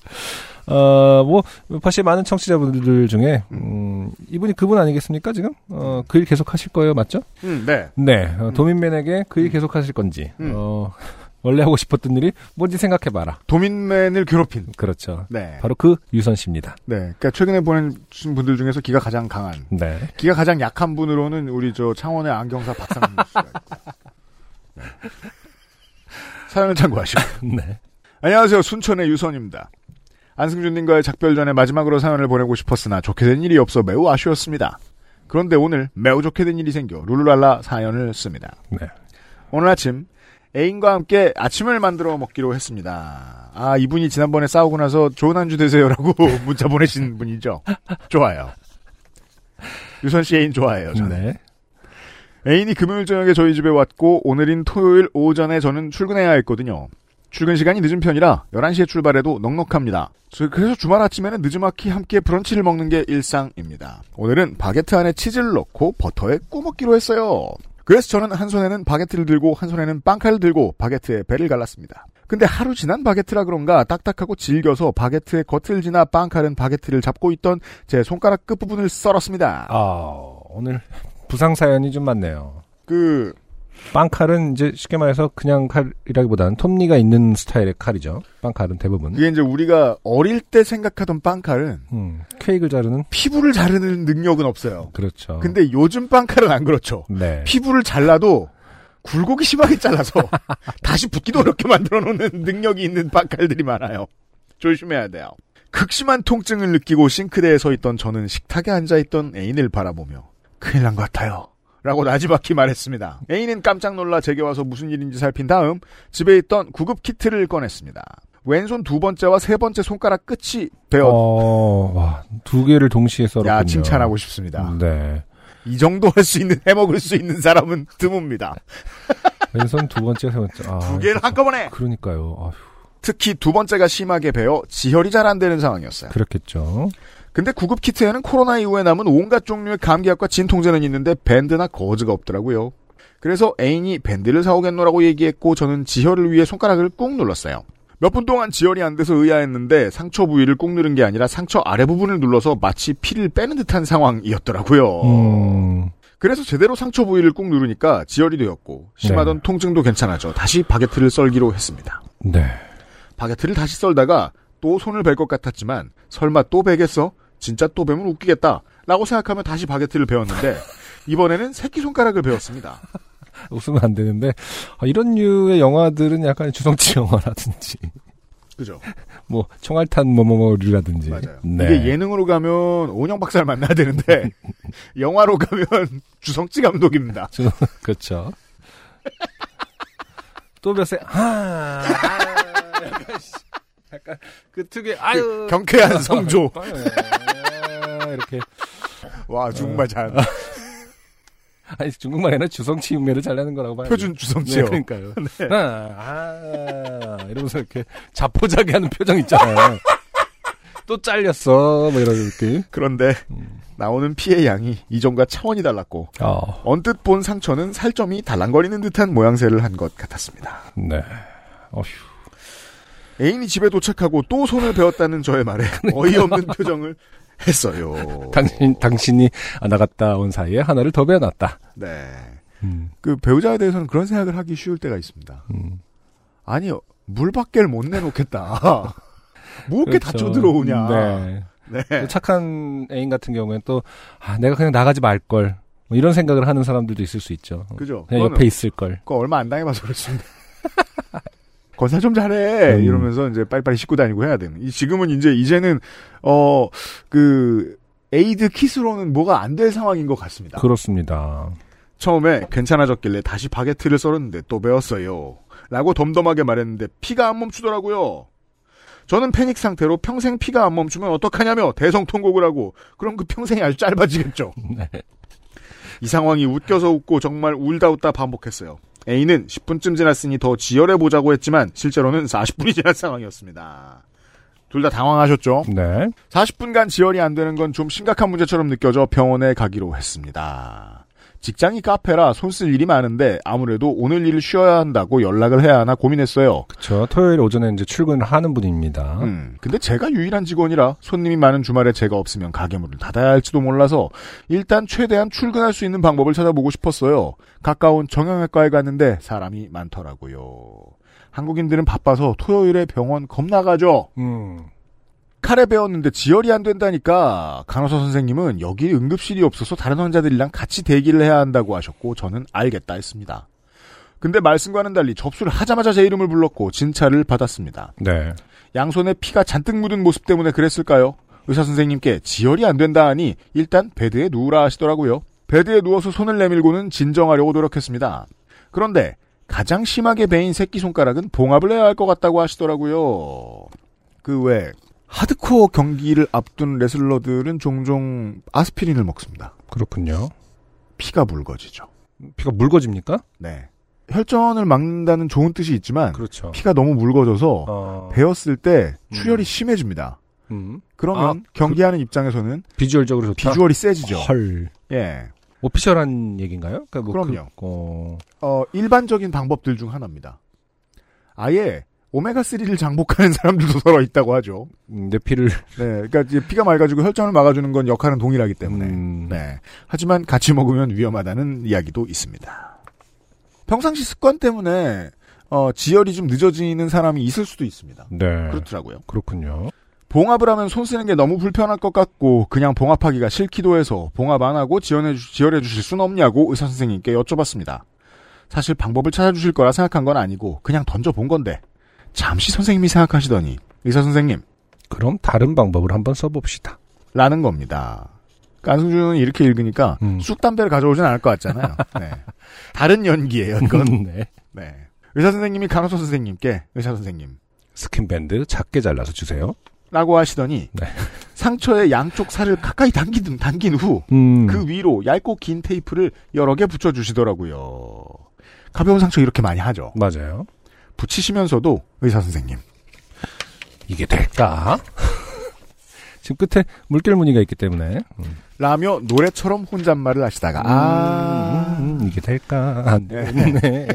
어, 뭐 사실 많은 청취자분들 중에 음, 이분이 그분 아니겠습니까 지금? 어, 그 일 계속 하실 거예요, 맞죠? 음, 네. 네, 어, 도민맨에게 그 일 계속 하실 건지. 음. 어. 원래 하고 싶었던 일이 뭔지 생각해봐라. 도민맨을 괴롭힌. 그렇죠. 네. 바로 그 유선 씨입니다. 네. 그러니까 최근에 보내주신 분들 중에서 기가 가장 강한. 네. 기가 가장 약한 분으로는 우리 저 창원의 안경사 박상민 씨가 있고. 네. 사연을 참고하시고. 네. 안녕하세요. 순천의 유선입니다. 안승준님과의 작별 전에 마지막으로 사연을 보내고 싶었으나 좋게 된 일이 없어 매우 아쉬웠습니다. 그런데 오늘 매우 좋게 된 일이 생겨 룰루랄라 사연을 씁니다. 네. 오늘 아침. 애인과 함께 아침을 만들어 먹기로 했습니다. 아, 이분이 지난번에 싸우고 나서 좋은 한주 되세요라고 문자 보내신 분이죠. 좋아요. 유선 씨 애인 좋아해요, 저는. 네. 애인이 금요일 저녁에 저희 집에 왔고 오늘인 토요일 오전에 저는 출근해야 했거든요. 출근 시간이 늦은 편이라 열한 시에 출발해도 넉넉합니다. 그래서 주말 아침에는 느지막이 함께 브런치를 먹는 게 일상입니다. 오늘은 바게트 안에 치즈를 넣고 버터에 꾸먹기로 했어요. 그래서 저는 한 손에는 바게트를 들고 한 손에는 빵칼을 들고 바게트에 배를 갈랐습니다. 근데 하루 지난 바게트라 그런가 딱딱하고 질겨서 바게트의 겉을 지나 빵칼은 바게트를 잡고 있던 제 손가락 끝부분을 썰었습니다. 아, 오늘 부상 사연이 좀 많네요. 그 빵칼은 이제 쉽게 말해서 그냥 칼이라기보다는 톱니가 있는 스타일의 칼이죠. 빵칼은 대부분. 이게 이제 우리가 어릴 때 생각하던 빵칼은 음, 케이크를 자르는 피부를 자르는 능력은 없어요. 그렇죠. 근데 요즘 빵칼은 안 그렇죠. 네. 피부를 잘라도 굴곡이 심하게 잘라서 다시 붙기도 어렵게 만들어 놓는 능력이 있는 빵칼들이 많아요. 조심해야 돼요. 극심한 통증을 느끼고 싱크대에 서 있던 저는 식탁에 앉아 있던 애인을 바라보며 큰일 난 것 같아요. 라고 나지막히 말했습니다. 애인은 깜짝 놀라 제게 와서 무슨 일인지 살핀 다음 집에 있던 구급 키트를 꺼냈습니다. 왼손 두 번째와 세 번째 손가락 끝이 베어. 어, 와, 두 개를 동시에 썰었군요. 야, 칭찬하고 싶습니다. 네. 이 정도 할 수 있는, 해먹을 수 있는 사람은 드뭅니다. 왼손 두 번째, 세 번째. 아, 두 개를 한꺼번에. 그러니까요. 아휴. 특히 두 번째가 심하게 베어 지혈이 잘 안 되는 상황이었어요. 그렇겠죠. 근데 구급키트에는 코로나 이후에 남은 온갖 종류의 감기약과 진통제는 있는데 밴드나 거즈가 없더라고요. 그래서 애인이 밴드를 사오겠노라고 얘기했고 저는 지혈을 위해 손가락을 꾹 눌렀어요. 몇 분 동안 지혈이 안 돼서 의아했는데 상처 부위를 꾹 누른 게 아니라 상처 아래 부분을 눌러서 마치 피를 빼는 듯한 상황이었더라고요. 음... 그래서 제대로 상처 부위를 꾹 누르니까 지혈이 되었고 심하던 네. 통증도 괜찮아져 다시 바게트를 썰기로 했습니다. 네. 바게트를 다시 썰다가 또 손을 벨 것 같았지만 설마 또 베겠어? 진짜 또 배면 웃기겠다 라고 생각하며 다시 바게트를 배웠는데 이번에는 새끼손가락을 배웠습니다. 웃으면 안 되는데 이런 류의 영화들은 약간 주성치 영화라든지 그죠? 뭐 총알탄 뭐뭐뭐류라든지 맞아요. 네. 이게 예능으로 가면 오은영 박사를 만나야 되는데 영화로 가면 주성치 감독입니다. 주, 그렇죠. 또 몇 세 아, 약간 그 특유의 아유 그 경쾌한 성조 이렇게 와 중국말 잘 아니 중국말에는 주성치 흉내를 잘 내는 거라고 봐요. 표준 주성치요. 네, 그러니까요. 네. 아, 아 이러면서 이렇게 자포자기하는 표정 있잖아요. 또 잘렸어 뭐 이런 느낌. 그런데 음. 나오는 피해 양이 이전과 차원이 달랐고 어. 언뜻 본 상처는 살점이 달랑거리는 듯한 모양새를 한 것 같았습니다. 네. 어휴. 애인이 집에 도착하고 또 손을 베었다는 저의 말에 어이없는 표정을 했어요. 당신, 당신이 나갔다 온 사이에 하나를 더 베어놨다. 네. 음. 그 배우자에 대해서는 그런 생각을 하기 쉬울 때가 있습니다. 음. 아니, 물 밖을 못 내놓겠다. 뭐 이렇게 그렇죠. 다 쳐들어오냐. 네. 네. 착한 애인 같은 경우에는 또, 아, 내가 그냥 나가지 말걸. 뭐 이런 생각을 하는 사람들도 있을 수 있죠. 그죠. 그냥 옆에 있을걸. 그거 얼마 안 당해봐서 그렇습니다. 건사 좀 잘해. 음. 이러면서 이제 빨리빨리 씻고 다니고 해야 되는. 지금은 이제, 이제는, 어, 그, 에이드 킷으로는 뭐가 안 될 상황인 것 같습니다. 그렇습니다. 처음에 괜찮아졌길래 다시 바게트를 썰었는데 또 배웠어요. 라고 덤덤하게 말했는데 피가 안 멈추더라고요. 저는 패닉 상태로 평생 피가 안 멈추면 어떡하냐며 대성통곡을 하고, 그럼 그 평생이 아주 짧아지겠죠. 네. 이 상황이 웃겨서 웃고 정말 울다 웃다 반복했어요. A는 십 분쯤 지났으니 더 지혈해보자고 했지만 실제로는 사십 분이 지난 상황이었습니다. 둘 다 당황하셨죠? 네. 사십 분간 지혈이 안 되는 건 좀 심각한 문제처럼 느껴져 병원에 가기로 했습니다. 직장이 카페라 손 쓸 일이 많은데 아무래도 오늘 일을 쉬어야 한다고 연락을 해야 하나 고민했어요. 그렇죠. 토요일 오전에 이제 출근을 하는 분입니다. 음. 근데 제가 유일한 직원이라 손님이 많은 주말에 제가 없으면 가게 문을 닫아야 할지도 몰라서 일단 최대한 출근할 수 있는 방법을 찾아보고 싶었어요. 가까운 정형외과에 갔는데 사람이 많더라고요. 한국인들은 바빠서 토요일에 병원 겁나 가죠. 음. 칼에 베었는데 지혈이 안 된다니까 간호사 선생님은 여기 응급실이 없어서 다른 환자들이랑 같이 대기를 해야 한다고 하셨고 저는 알겠다 했습니다. 근데 말씀과는 달리 접수를 하자마자 제 이름을 불렀고 진찰을 받았습니다. 네. 양손에 피가 잔뜩 묻은 모습 때문에 그랬을까요? 의사 선생님께 지혈이 안 된다 하니 일단 베드에 누우라 하시더라고요. 베드에 누워서 손을 내밀고는 진정하려고 노력했습니다. 그런데 가장 심하게 베인 새끼손가락은 봉합을 해야 할 것 같다고 하시더라고요. 그 외 하드코어 경기를 앞둔 레슬러들은 종종 아스피린을 먹습니다. 그렇군요. 피가 묽어지죠. 피가 묽어집니까? 네. 혈전을 막는다는 좋은 뜻이 있지만 그렇죠. 피가 너무 묽어져서 어... 베었을 때 출혈이 음. 심해집니다. 음. 그러면 아, 경기하는 그... 입장에서는 비주얼적으로 좋다? 비주얼이 세지죠. 헐. 예. 오피셜한 얘기인가요? 그러니까 뭐 그럼요. 그, 어... 어, 일반적인 방법들 중 하나입니다. 아예 오메가삼을 장복하는 사람들도 서로 있다고 하죠. 음, 내 피를. 네, 그러니까 이제 피가 맑아지고 혈전을 막아주는 건 역할은 동일하기 때문에. 음... 네. 하지만 같이 먹으면 위험하다는 이야기도 있습니다. 평상시 습관 때문에 어, 지혈이 좀 늦어지는 사람이 있을 수도 있습니다. 네. 그렇더라고요. 그렇군요. 봉합을 하면 손 쓰는 게 너무 불편할 것 같고 그냥 봉합하기가 싫기도 해서 봉합 안 하고 지원해주, 지혈해 주실 순 없냐고 의사 선생님께 여쭤봤습니다. 사실 방법을 찾아주실 거라 생각한 건 아니고 그냥 던져본 건데 잠시 선생님이 생각하시더니 의사 선생님 그럼 다른 방법을 한번 써봅시다 라는 겁니다. 안승준은 이렇게 읽으니까 음. 쑥 담배를 가져오진 않을 것 같잖아요. 네. 다른 연기예요. 이건. 네. 네. 의사 선생님이 간호사 선생님께 의사 선생님 스킨밴드 작게 잘라서 주세요 라고 하시더니 네. 상처의 양쪽 살을 가까이 당긴, 당긴 후 음. 그 위로 얇고 긴 테이프를 여러 개 붙여주시더라고요. 가벼운 상처 이렇게 많이 하죠. 맞아요. 붙이시면서도 의사 선생님 이게 될까? 지금 끝에 물결 무늬가 있기 때문에 음. 라며 노래처럼 혼잣말을 하시다가 음, 아 음, 이게 될까? 안 되네.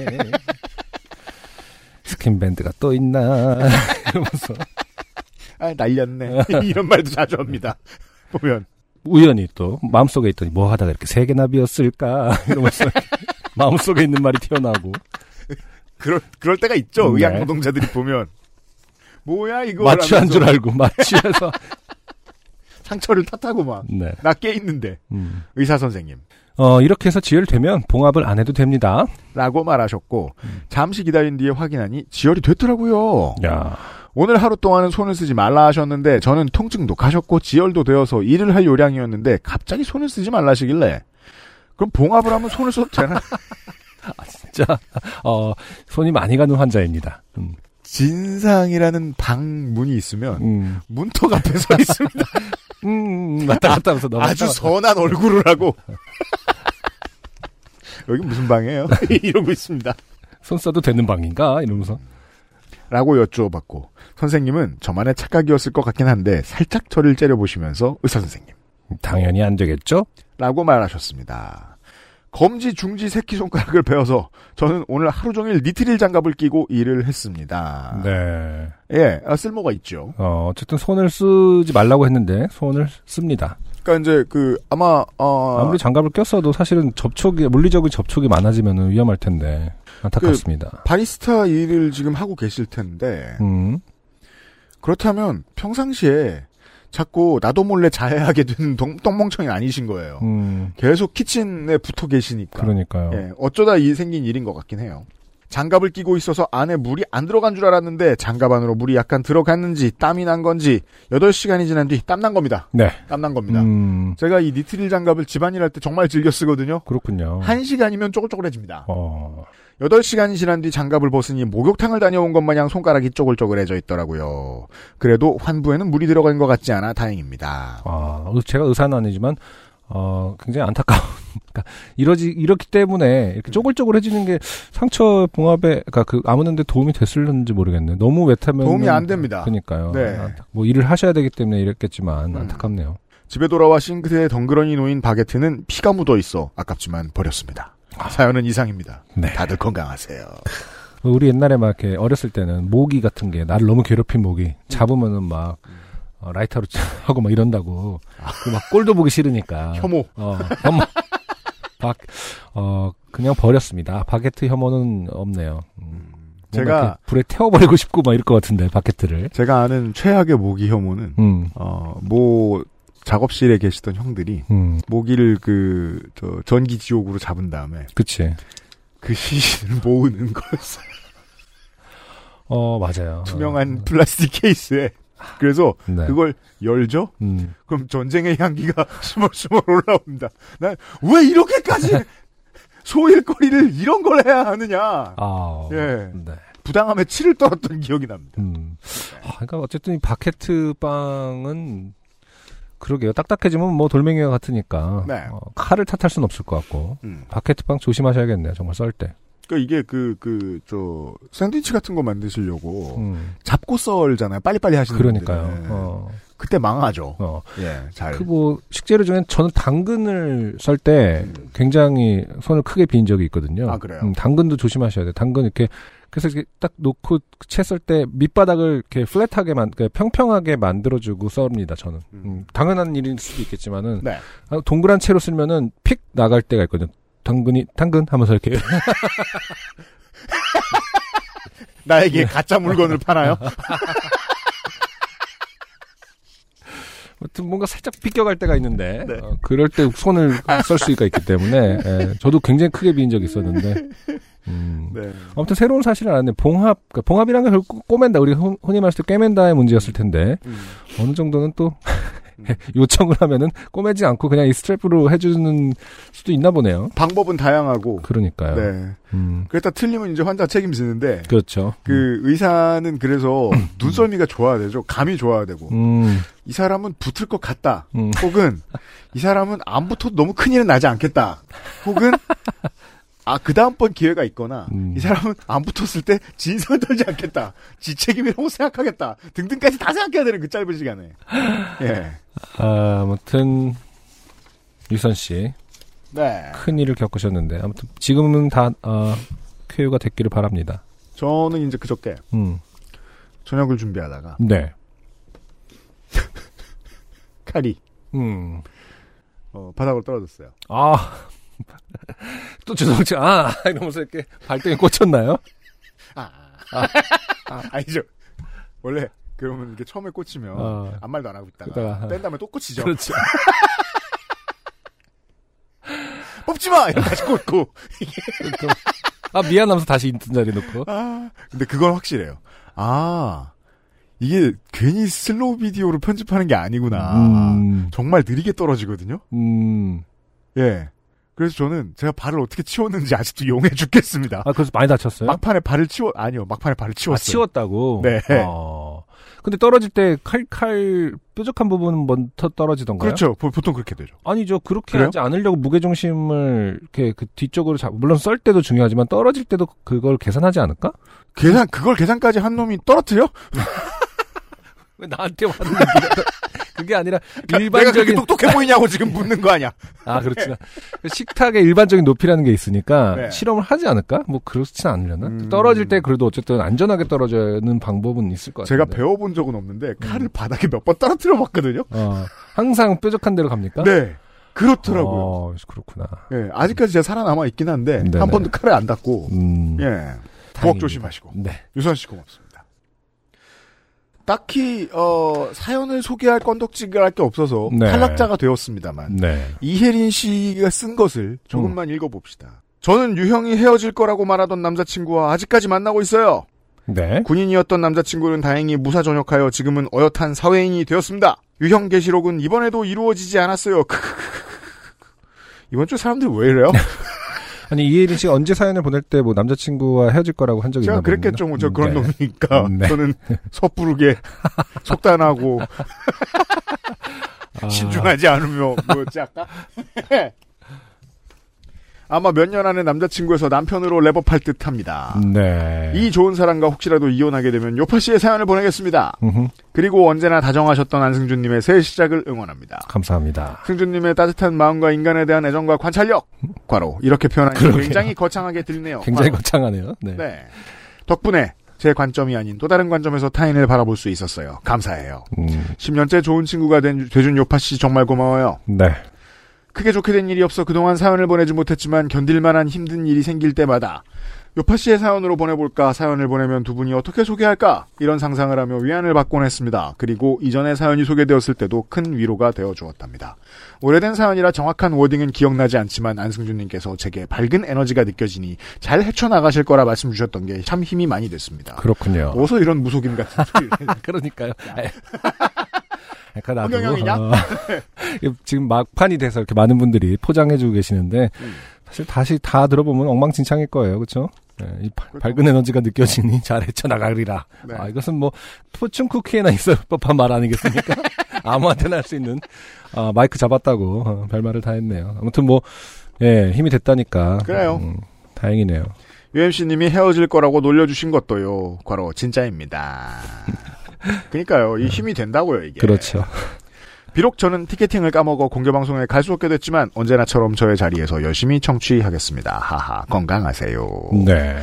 스킨밴드가 또 있나? 이러면서 아, 날렸네. 이런 말도 자주 합니다. 보면. 우연히 또, 마음속에 있더니 뭐 하다가 이렇게 세 개나 비었을까? 이러면서 마음속에 있는 말이 튀어나오고. 그럴, 그럴 때가 있죠. 네. 의학 노동자들이 보면. 뭐야, 이거. 마취한 줄 알고, 마취해서. 상처를 탓하고 막. 네. 나 깨있는데. 음. 의사 선생님. 어, 이렇게 해서 지혈되면 봉합을 안 해도 됩니다. 라고 말하셨고, 음. 잠시 기다린 뒤에 확인하니 지혈이 됐더라고요. 야. 오늘 하루 동안은 손을 쓰지 말라 하셨는데 저는 통증도 가셨고 지혈도 되어서 일을 할 요량이었는데 갑자기 손을 쓰지 말라 하시길래 그럼 봉합을 하면 손을 써도 되나? 아, 진짜 어, 손이 많이 가는 환자입니다. 음. 진상이라는 방문이 있으면 음. 문턱 앞에 서 있습니다. 음, 왔다 갔다 하면서 너무 아주 선한 얼굴을 하고 여기 무슨 방이에요? 이러고 있습니다. 손 써도 되는 방인가? 이러면서 라고 여쭤봤고 선생님은 저만의 착각이었을 것 같긴 한데 살짝 저를 째려보시면서 의사 선생님 당연히 안 되겠죠? 라고 말하셨습니다. 검지, 중지, 새끼손가락을 베어서 저는 오늘 하루 종일 니트릴 장갑을 끼고 일을 했습니다. 네. 예, 아, 쓸모가 있죠. 어, 어쨌든 손을 쓰지 말라고 했는데 손을 씁니다. 그러니까 이제 그 아마 어... 아무리 장갑을 꼈어도 사실은 접촉이 물리적인 접촉이 많아지면 위험할 텐데 안타깝습니다. 그 바리스타 일을 지금 하고 계실 텐데 음. 그렇다면 평상시에 자꾸 나도 몰래 자해하게 되는 똥멍청이 아니신 거예요. 음. 계속 키친에 붙어 계시니까. 그러니까요. 예, 어쩌다 이 생긴 일인 것 같긴 해요. 장갑을 끼고 있어서 안에 물이 안 들어간 줄 알았는데 장갑 안으로 물이 약간 들어갔는지 땀이 난 건지 여덟 시간이 지난 뒤 땀 난 겁니다. 네. 땀 난 겁니다. 음... 제가 이 니트릴 장갑을 집안일 할 때 정말 즐겨 쓰거든요. 그렇군요. 한 시간이면 쪼글쪼글해집니다. 어... 여덟 시간이 지난 뒤 장갑을 벗으니 목욕탕을 다녀온 것 마냥 손가락이 쪼글쪼글해져 있더라고요. 그래도 환부에는 물이 들어간 것 같지 않아 다행입니다. 아, 제가 의사는 아니지만 어, 굉장히 안타까운 그러니까 이러지 이렇기 때문에 이렇게 쪼글쪼글해지는 게 상처 봉합에 그러니까 그 아무는데 도움이 됐을는지 모르겠네. 너무 외타면 도움이 안 됩니다. 그러니까요. 네. 뭐 일을 하셔야 되기 때문에 이랬겠지만 음. 안타깝네요. 집에 돌아와 싱크대에 덩그러니 놓인 바게트는 피가 묻어 있어 아깝지만 버렸습니다. 사연은 이상입니다. 네. 다들 건강하세요. 우리 옛날에 막 이렇게 어렸을 때는 모기 같은 게 나를 너무 괴롭힌 모기 잡으면은 막 어, 라이터로 하고 막 이런다고 그 막 꼴도 보기 싫으니까 혐오. 어, 혐오. 박, 어 그냥 버렸습니다. 바게트 혐오는 없네요. 음, 제가 불에 태워버리고 싶고 막 이럴 것 같은데 바게트를. 제가 아는 최악의 모기 혐오는 음. 어, 뭐 작업실에 계시던 형들이 음. 모기를 그 저 전기 지옥으로 잡은 다음에. 그치. 그 시신을 모으는 거였어요. 어, 맞아요. 투명한 플라스틱 케이스에. 그래서 네. 그걸 열죠? 음. 그럼 전쟁의 향기가 스멀스멀 올라옵니다. 난 왜 이렇게까지 소일거리를 이런 걸 해야 하느냐. 아, 예. 네. 부당함에 치를 떨었던 기억이 납니다. 음. 아, 그러니까 어쨌든 이 바게트 빵은 그러게요. 딱딱해지면 뭐 돌멩이와 같으니까 네. 어, 칼을 탓할 수는 없을 것 같고 음. 바게트빵 조심하셔야겠네요. 정말 썰 때. 그러니까 이게 그 그 저 샌드위치 같은 거 만드시려고 음. 잡고 썰잖아요. 빨리빨리 하시는 분들. 그러니까요. 어. 그때 망하죠. 어. 예, 잘. 그 뭐 식재료 중에 저는 당근을 썰 때 음. 굉장히 손을 크게 빈 적이 있거든요. 아 그래요. 음, 당근도 조심하셔야 돼요. 당근 이렇게. 그래서 이렇게 딱 놓고 채 썰 때 밑바닥을 이렇게 플랫하게만 평평하게 만들어주고 썹니다. 저는 음. 음, 당연한 일일 수도 있겠지만은 네. 동그란 채로 쓰면은 픽 나갈 때가 있거든요. 당근이 당근 하면서 이렇게 나에게 가짜 물건을 파나요? 아무튼 뭔가 살짝 삐껴갈 때가 있는데 네. 어, 그럴 때 손을 썰 수가 있기 때문에 예, 저도 굉장히 크게 비인 적이 있었는데 음. 네. 아무튼 새로운 사실을 알았는데 봉합, 그러니까 봉합이란 게 결국 꼬맨다 우리 흔히 말했을 때 꿰맨다의 문제였을 텐데 음. 어느 정도는 또 요청을 하면은 꼬매지 않고 그냥 이 스트랩으로 해주는 수도 있나 보네요. 방법은 다양하고 그러니까요. 네. 음. 그랬다 틀리면 이제 환자 책임지는데 그렇죠. 그 음. 의사는 그래서 음. 눈썰미가 좋아야 되죠. 감이 좋아야 되고 음. 이 사람은 붙을 것 같다. 음. 혹은 이 사람은 안 붙어도 너무 큰일은 나지 않겠다. 혹은 아, 그 다음번 기회가 있거나 음. 이 사람은 안 붙었을 때 진성을 떨지 않겠다. 지책임이라고 생각하겠다. 등등까지 다 생각해야 되는 그 짧은 시간에. 예. 아, 아무튼 유선 씨, 네. 큰 일을 겪으셨는데 아무튼 지금은 다 어, 쾌유가 됐기를 바랍니다. 저는 이제 그저께 음. 저녁을 준비하다가 네. 칼이 음. 어, 바닥으로 떨어졌어요. 아. 또 죄송치 아 이러면서 이렇게 발등에 꽂혔나요? 아, 아, 아. 아니죠. 원래 그러면 이렇게 처음에 꽂히면 아. 아무 말도 안 하고 있다가 그러다가, 뺀 다음에 또 꽂히죠. 그렇죠. 뽑지 마. 이러고 다시 꽂고. 아 미안하면서 다시 있는 자리에 놓고. 아 근데 그건 확실해요. 아. 이게 괜히 슬로우 비디오로 편집하는 게 아니구나. 음. 정말 느리게 떨어지거든요. 음. 예. 그래서 저는 제가 발을 어떻게 치웠는지 아직도 용해 죽겠습니다. 아, 그래서 많이 다쳤어요? 막판에 발을 치워, 아니요, 막판에 발을 치웠어요. 아, 치웠다고? 네. 어. 근데 떨어질 때 칼칼 뾰족한 부분은 먼저 떨어지던가요? 그렇죠. 보통 그렇게 되죠. 아니죠. 그렇게 그래요? 하지 않으려고 무게중심을 이렇게 그 뒤쪽으로 잡, 물론 썰 때도 중요하지만 떨어질 때도 그걸 계산하지 않을까? 계산, 그걸 계산까지 한 놈이 떨어뜨려? 왜 나한테 왔는데 그게 아니라 일반적인 내가 그렇게 똑똑해 보이냐고 지금 묻는 거 아니야? 아 그렇지. 식탁의 일반적인 높이라는 게 있으니까 네. 실험을 하지 않을까? 뭐 그렇지는 않으려나? 음... 떨어질 때 그래도 어쨌든 안전하게 떨어지는 방법은 있을 것 같아요. 제가 배워본 적은 없는데 칼을 음. 바닥에 몇 번 떨어뜨려 봤거든요. 어, 항상 뾰족한 데로 갑니까? 네. 그렇더라고요. 어, 그렇구나. 예, 아직까지 제가 살아남아 있긴 한데 네네. 한 번도 칼을 안 닿고 음... 예. 부엌 조심하시고. 네. 유선 씨 고맙습니다. 딱히 어, 사연을 소개할 건덕지랄 게 없어서 네. 탈락자가 되었습니다만 네. 이혜린 씨가 쓴 것을 조금만 음. 읽어봅시다. 저는 유형이 헤어질 거라고 말하던 남자친구와 아직까지 만나고 있어요. 네. 군인이었던 남자친구는 다행히 무사 전역하여 지금은 어엿한 사회인이 되었습니다. 유형 게시록은 이번에도 이루어지지 않았어요. 이번 주 사람들 왜 이래요? 아니 이혜린 씨가 언제 사연을 보낼 때 뭐 남자친구와 헤어질 거라고 한 적이 있나 보네요. 제가 그랬겠죠. 뭐 저 그런 네. 놈이니까 네. 저는 섣부르게 속단하고 아. 신중하지 않으며 뭐였지 아까? 아마 몇 년 안에 남자친구에서 남편으로 랩업할 듯합니다. 네. 이 좋은 사람과 혹시라도 이혼하게 되면 요파 씨의 사연을 보내겠습니다. 으흠. 그리고 언제나 다정하셨던 안승준님의 새 시작을 응원합니다. 감사합니다. 승준님의 따뜻한 마음과 인간에 대한 애정과 관찰력. 과로 이렇게 표현하니 굉장히 거창하게 들리네요. 굉장히 과로. 거창하네요. 네. 네. 덕분에 제 관점이 아닌 또 다른 관점에서 타인을 바라볼 수 있었어요. 감사해요. 음. 십 년째 좋은 친구가 된, 돼준 요파 씨 정말 고마워요. 네. 크게 좋게 된 일이 없어 그동안 사연을 보내지 못했지만 견딜만한 힘든 일이 생길 때마다 요파 씨의 사연으로 보내볼까, 사연을 보내면 두 분이 어떻게 소개할까, 이런 상상을 하며 위안을 받곤 했습니다. 그리고 이전에 사연이 소개되었을 때도 큰 위로가 되어주었답니다. 오래된 사연이라 정확한 워딩은 기억나지 않지만 안승준님께서 제게 밝은 에너지가 느껴지니 잘 헤쳐나가실 거라 말씀 주셨던 게 참 힘이 많이 됐습니다. 그렇군요. 어서 이런 무속임 같은 소리를 그러니까요. 그러니까 허경영이냐? 어, 지금 막판이 돼서 이렇게 많은 분들이 포장해주고 계시는데 음. 사실 다시 다 들어보면 엉망진창일 거예요, 그렇죠? 네, 이 바, 밝은 에너지가 느껴지니 잘 헤쳐나가리라. 네. 아, 이것은 뭐 포춘 쿠키에나 있을 법한 말 아니겠습니까? 아무한테나 할 수 있는 아, 마이크 잡았다고 어, 별말을 다 했네요. 아무튼 뭐 예, 힘이 됐다니까. 그래요. 음, 다행이네요. 유엠씨님이 헤어질 거라고 놀려주신 것도요. 과로 진짜입니다. 그러니까요. 이 힘이 된다고요, 이게. 그렇죠. 비록 저는 티켓팅을 까먹어 공개방송에 갈 수 없게 됐지만 언제나처럼 저의 자리에서 열심히 청취하겠습니다. 하하, 건강하세요. 네.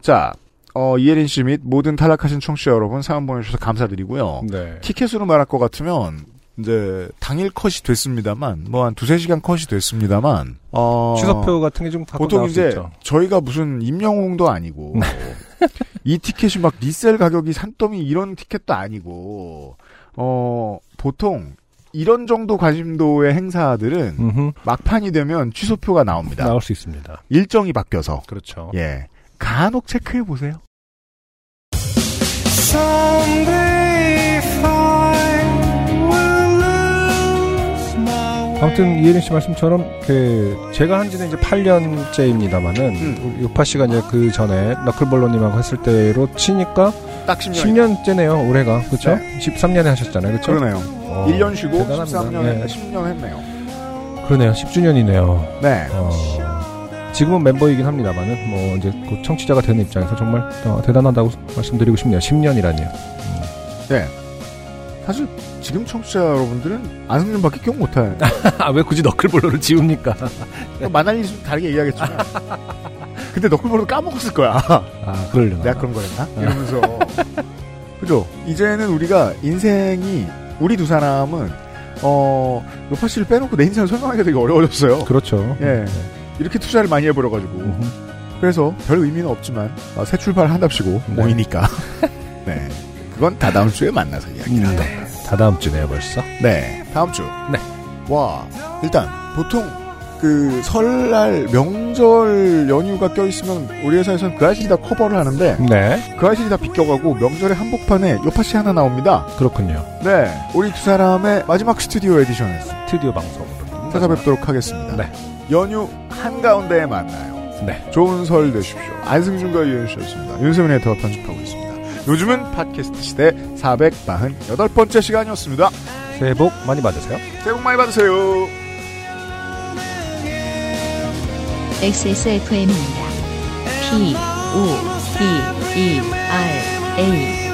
자, 어, 이혜린 씨 및 모든 탈락하신 청취자 여러분 사연 보내주셔서 감사드리고요. 네. 티켓으로 말할 것 같으면 이제 당일 컷이 됐습니다만 뭐 한 두세 시간 컷이 됐습니다만 어, 취소표 같은 게 좀 보통 이제 있죠. 저희가 무슨 임영웅도 아니고 이 티켓이 막 리셀 가격이 산더미 이런 티켓도 아니고 어 보통 이런 정도 관심도의 행사들은 음흠. 막판이 되면 취소표가 나옵니다. 나올 수 있습니다. 일정이 바뀌어서. 그렇죠. 예, 간혹 체크해 보세요. 아무튼 이혜린 씨 말씀처럼 그 제가 한지는 이제 팔 년째입니다만은 음. 요파 씨가 이제 그 전에 너클볼로님하고 했을 때로 치니까 딱 십 년. 십 년째네요 올해가 그렇죠? 네. 십삼 년에 하셨잖아요, 그렇죠? 그러네요. 어, 일 년 쉬고 대단합니다. 십삼 년에 네. 십 년 했네요. 그러네요, 십 주년이네요. 네. 어, 지금은 멤버이긴 합니다만은 뭐 이제 그 청취자가 되는 입장에서 정말 대단하다고 말씀드리고 싶네요. 십 년이라니요. 음. 네. 사실. 지금 청취자 여러분들은 안승준밖에 기억 못해요. 아, 왜 굳이 너클볼로를 지웁니까? 만날이 좀 다르게 얘기하겠지만 근데 너클볼로 까먹었을 거야. 아, 그러려나. 내가 그런 거였나? 아. 이러면서 그죠? 이제는 우리가 인생이 우리 두 사람은 어 요파 씨를 빼놓고 내 인생을 설명하기가 되게 어려워졌어요. 그렇죠. 예, 이렇게 투자를 많이 해버려가지고 으흠. 그래서 별 의미는 없지만 아, 새 출발을 한답시고 네. 모이니까 네, 그건 다 다음 주에 만나서 이야기를 하다 네. 다 다음 주네요, 벌써? 네, 다음 주. 네. 와, 일단, 보통, 그, 설날, 명절 연휴가 껴있으면, 우리 회사에서는 그 아실이 다 커버를 하는데, 네. 그 아실이 다 비껴가고, 명절의 한복판에 요파씨 하나 나옵니다. 그렇군요. 네. 우리 두 사람의 마지막 스튜디오 에디션에서. 스튜디오 방송으로. 찾아뵙도록 하겠습니다. 네. 연휴 한가운데에 만나요. 네. 좋은 설 되십시오. 안승준과 유현수였습니다. 윤세민의 더 편집하고 있습니다. 요즘은 팟캐스트 시대 사백사십팔 번째 시간이었습니다. 새해 복 많이 받으세요. 새해 복 많이 받으세요. 엑스에스에프엠입니다. P O D E R A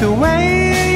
the way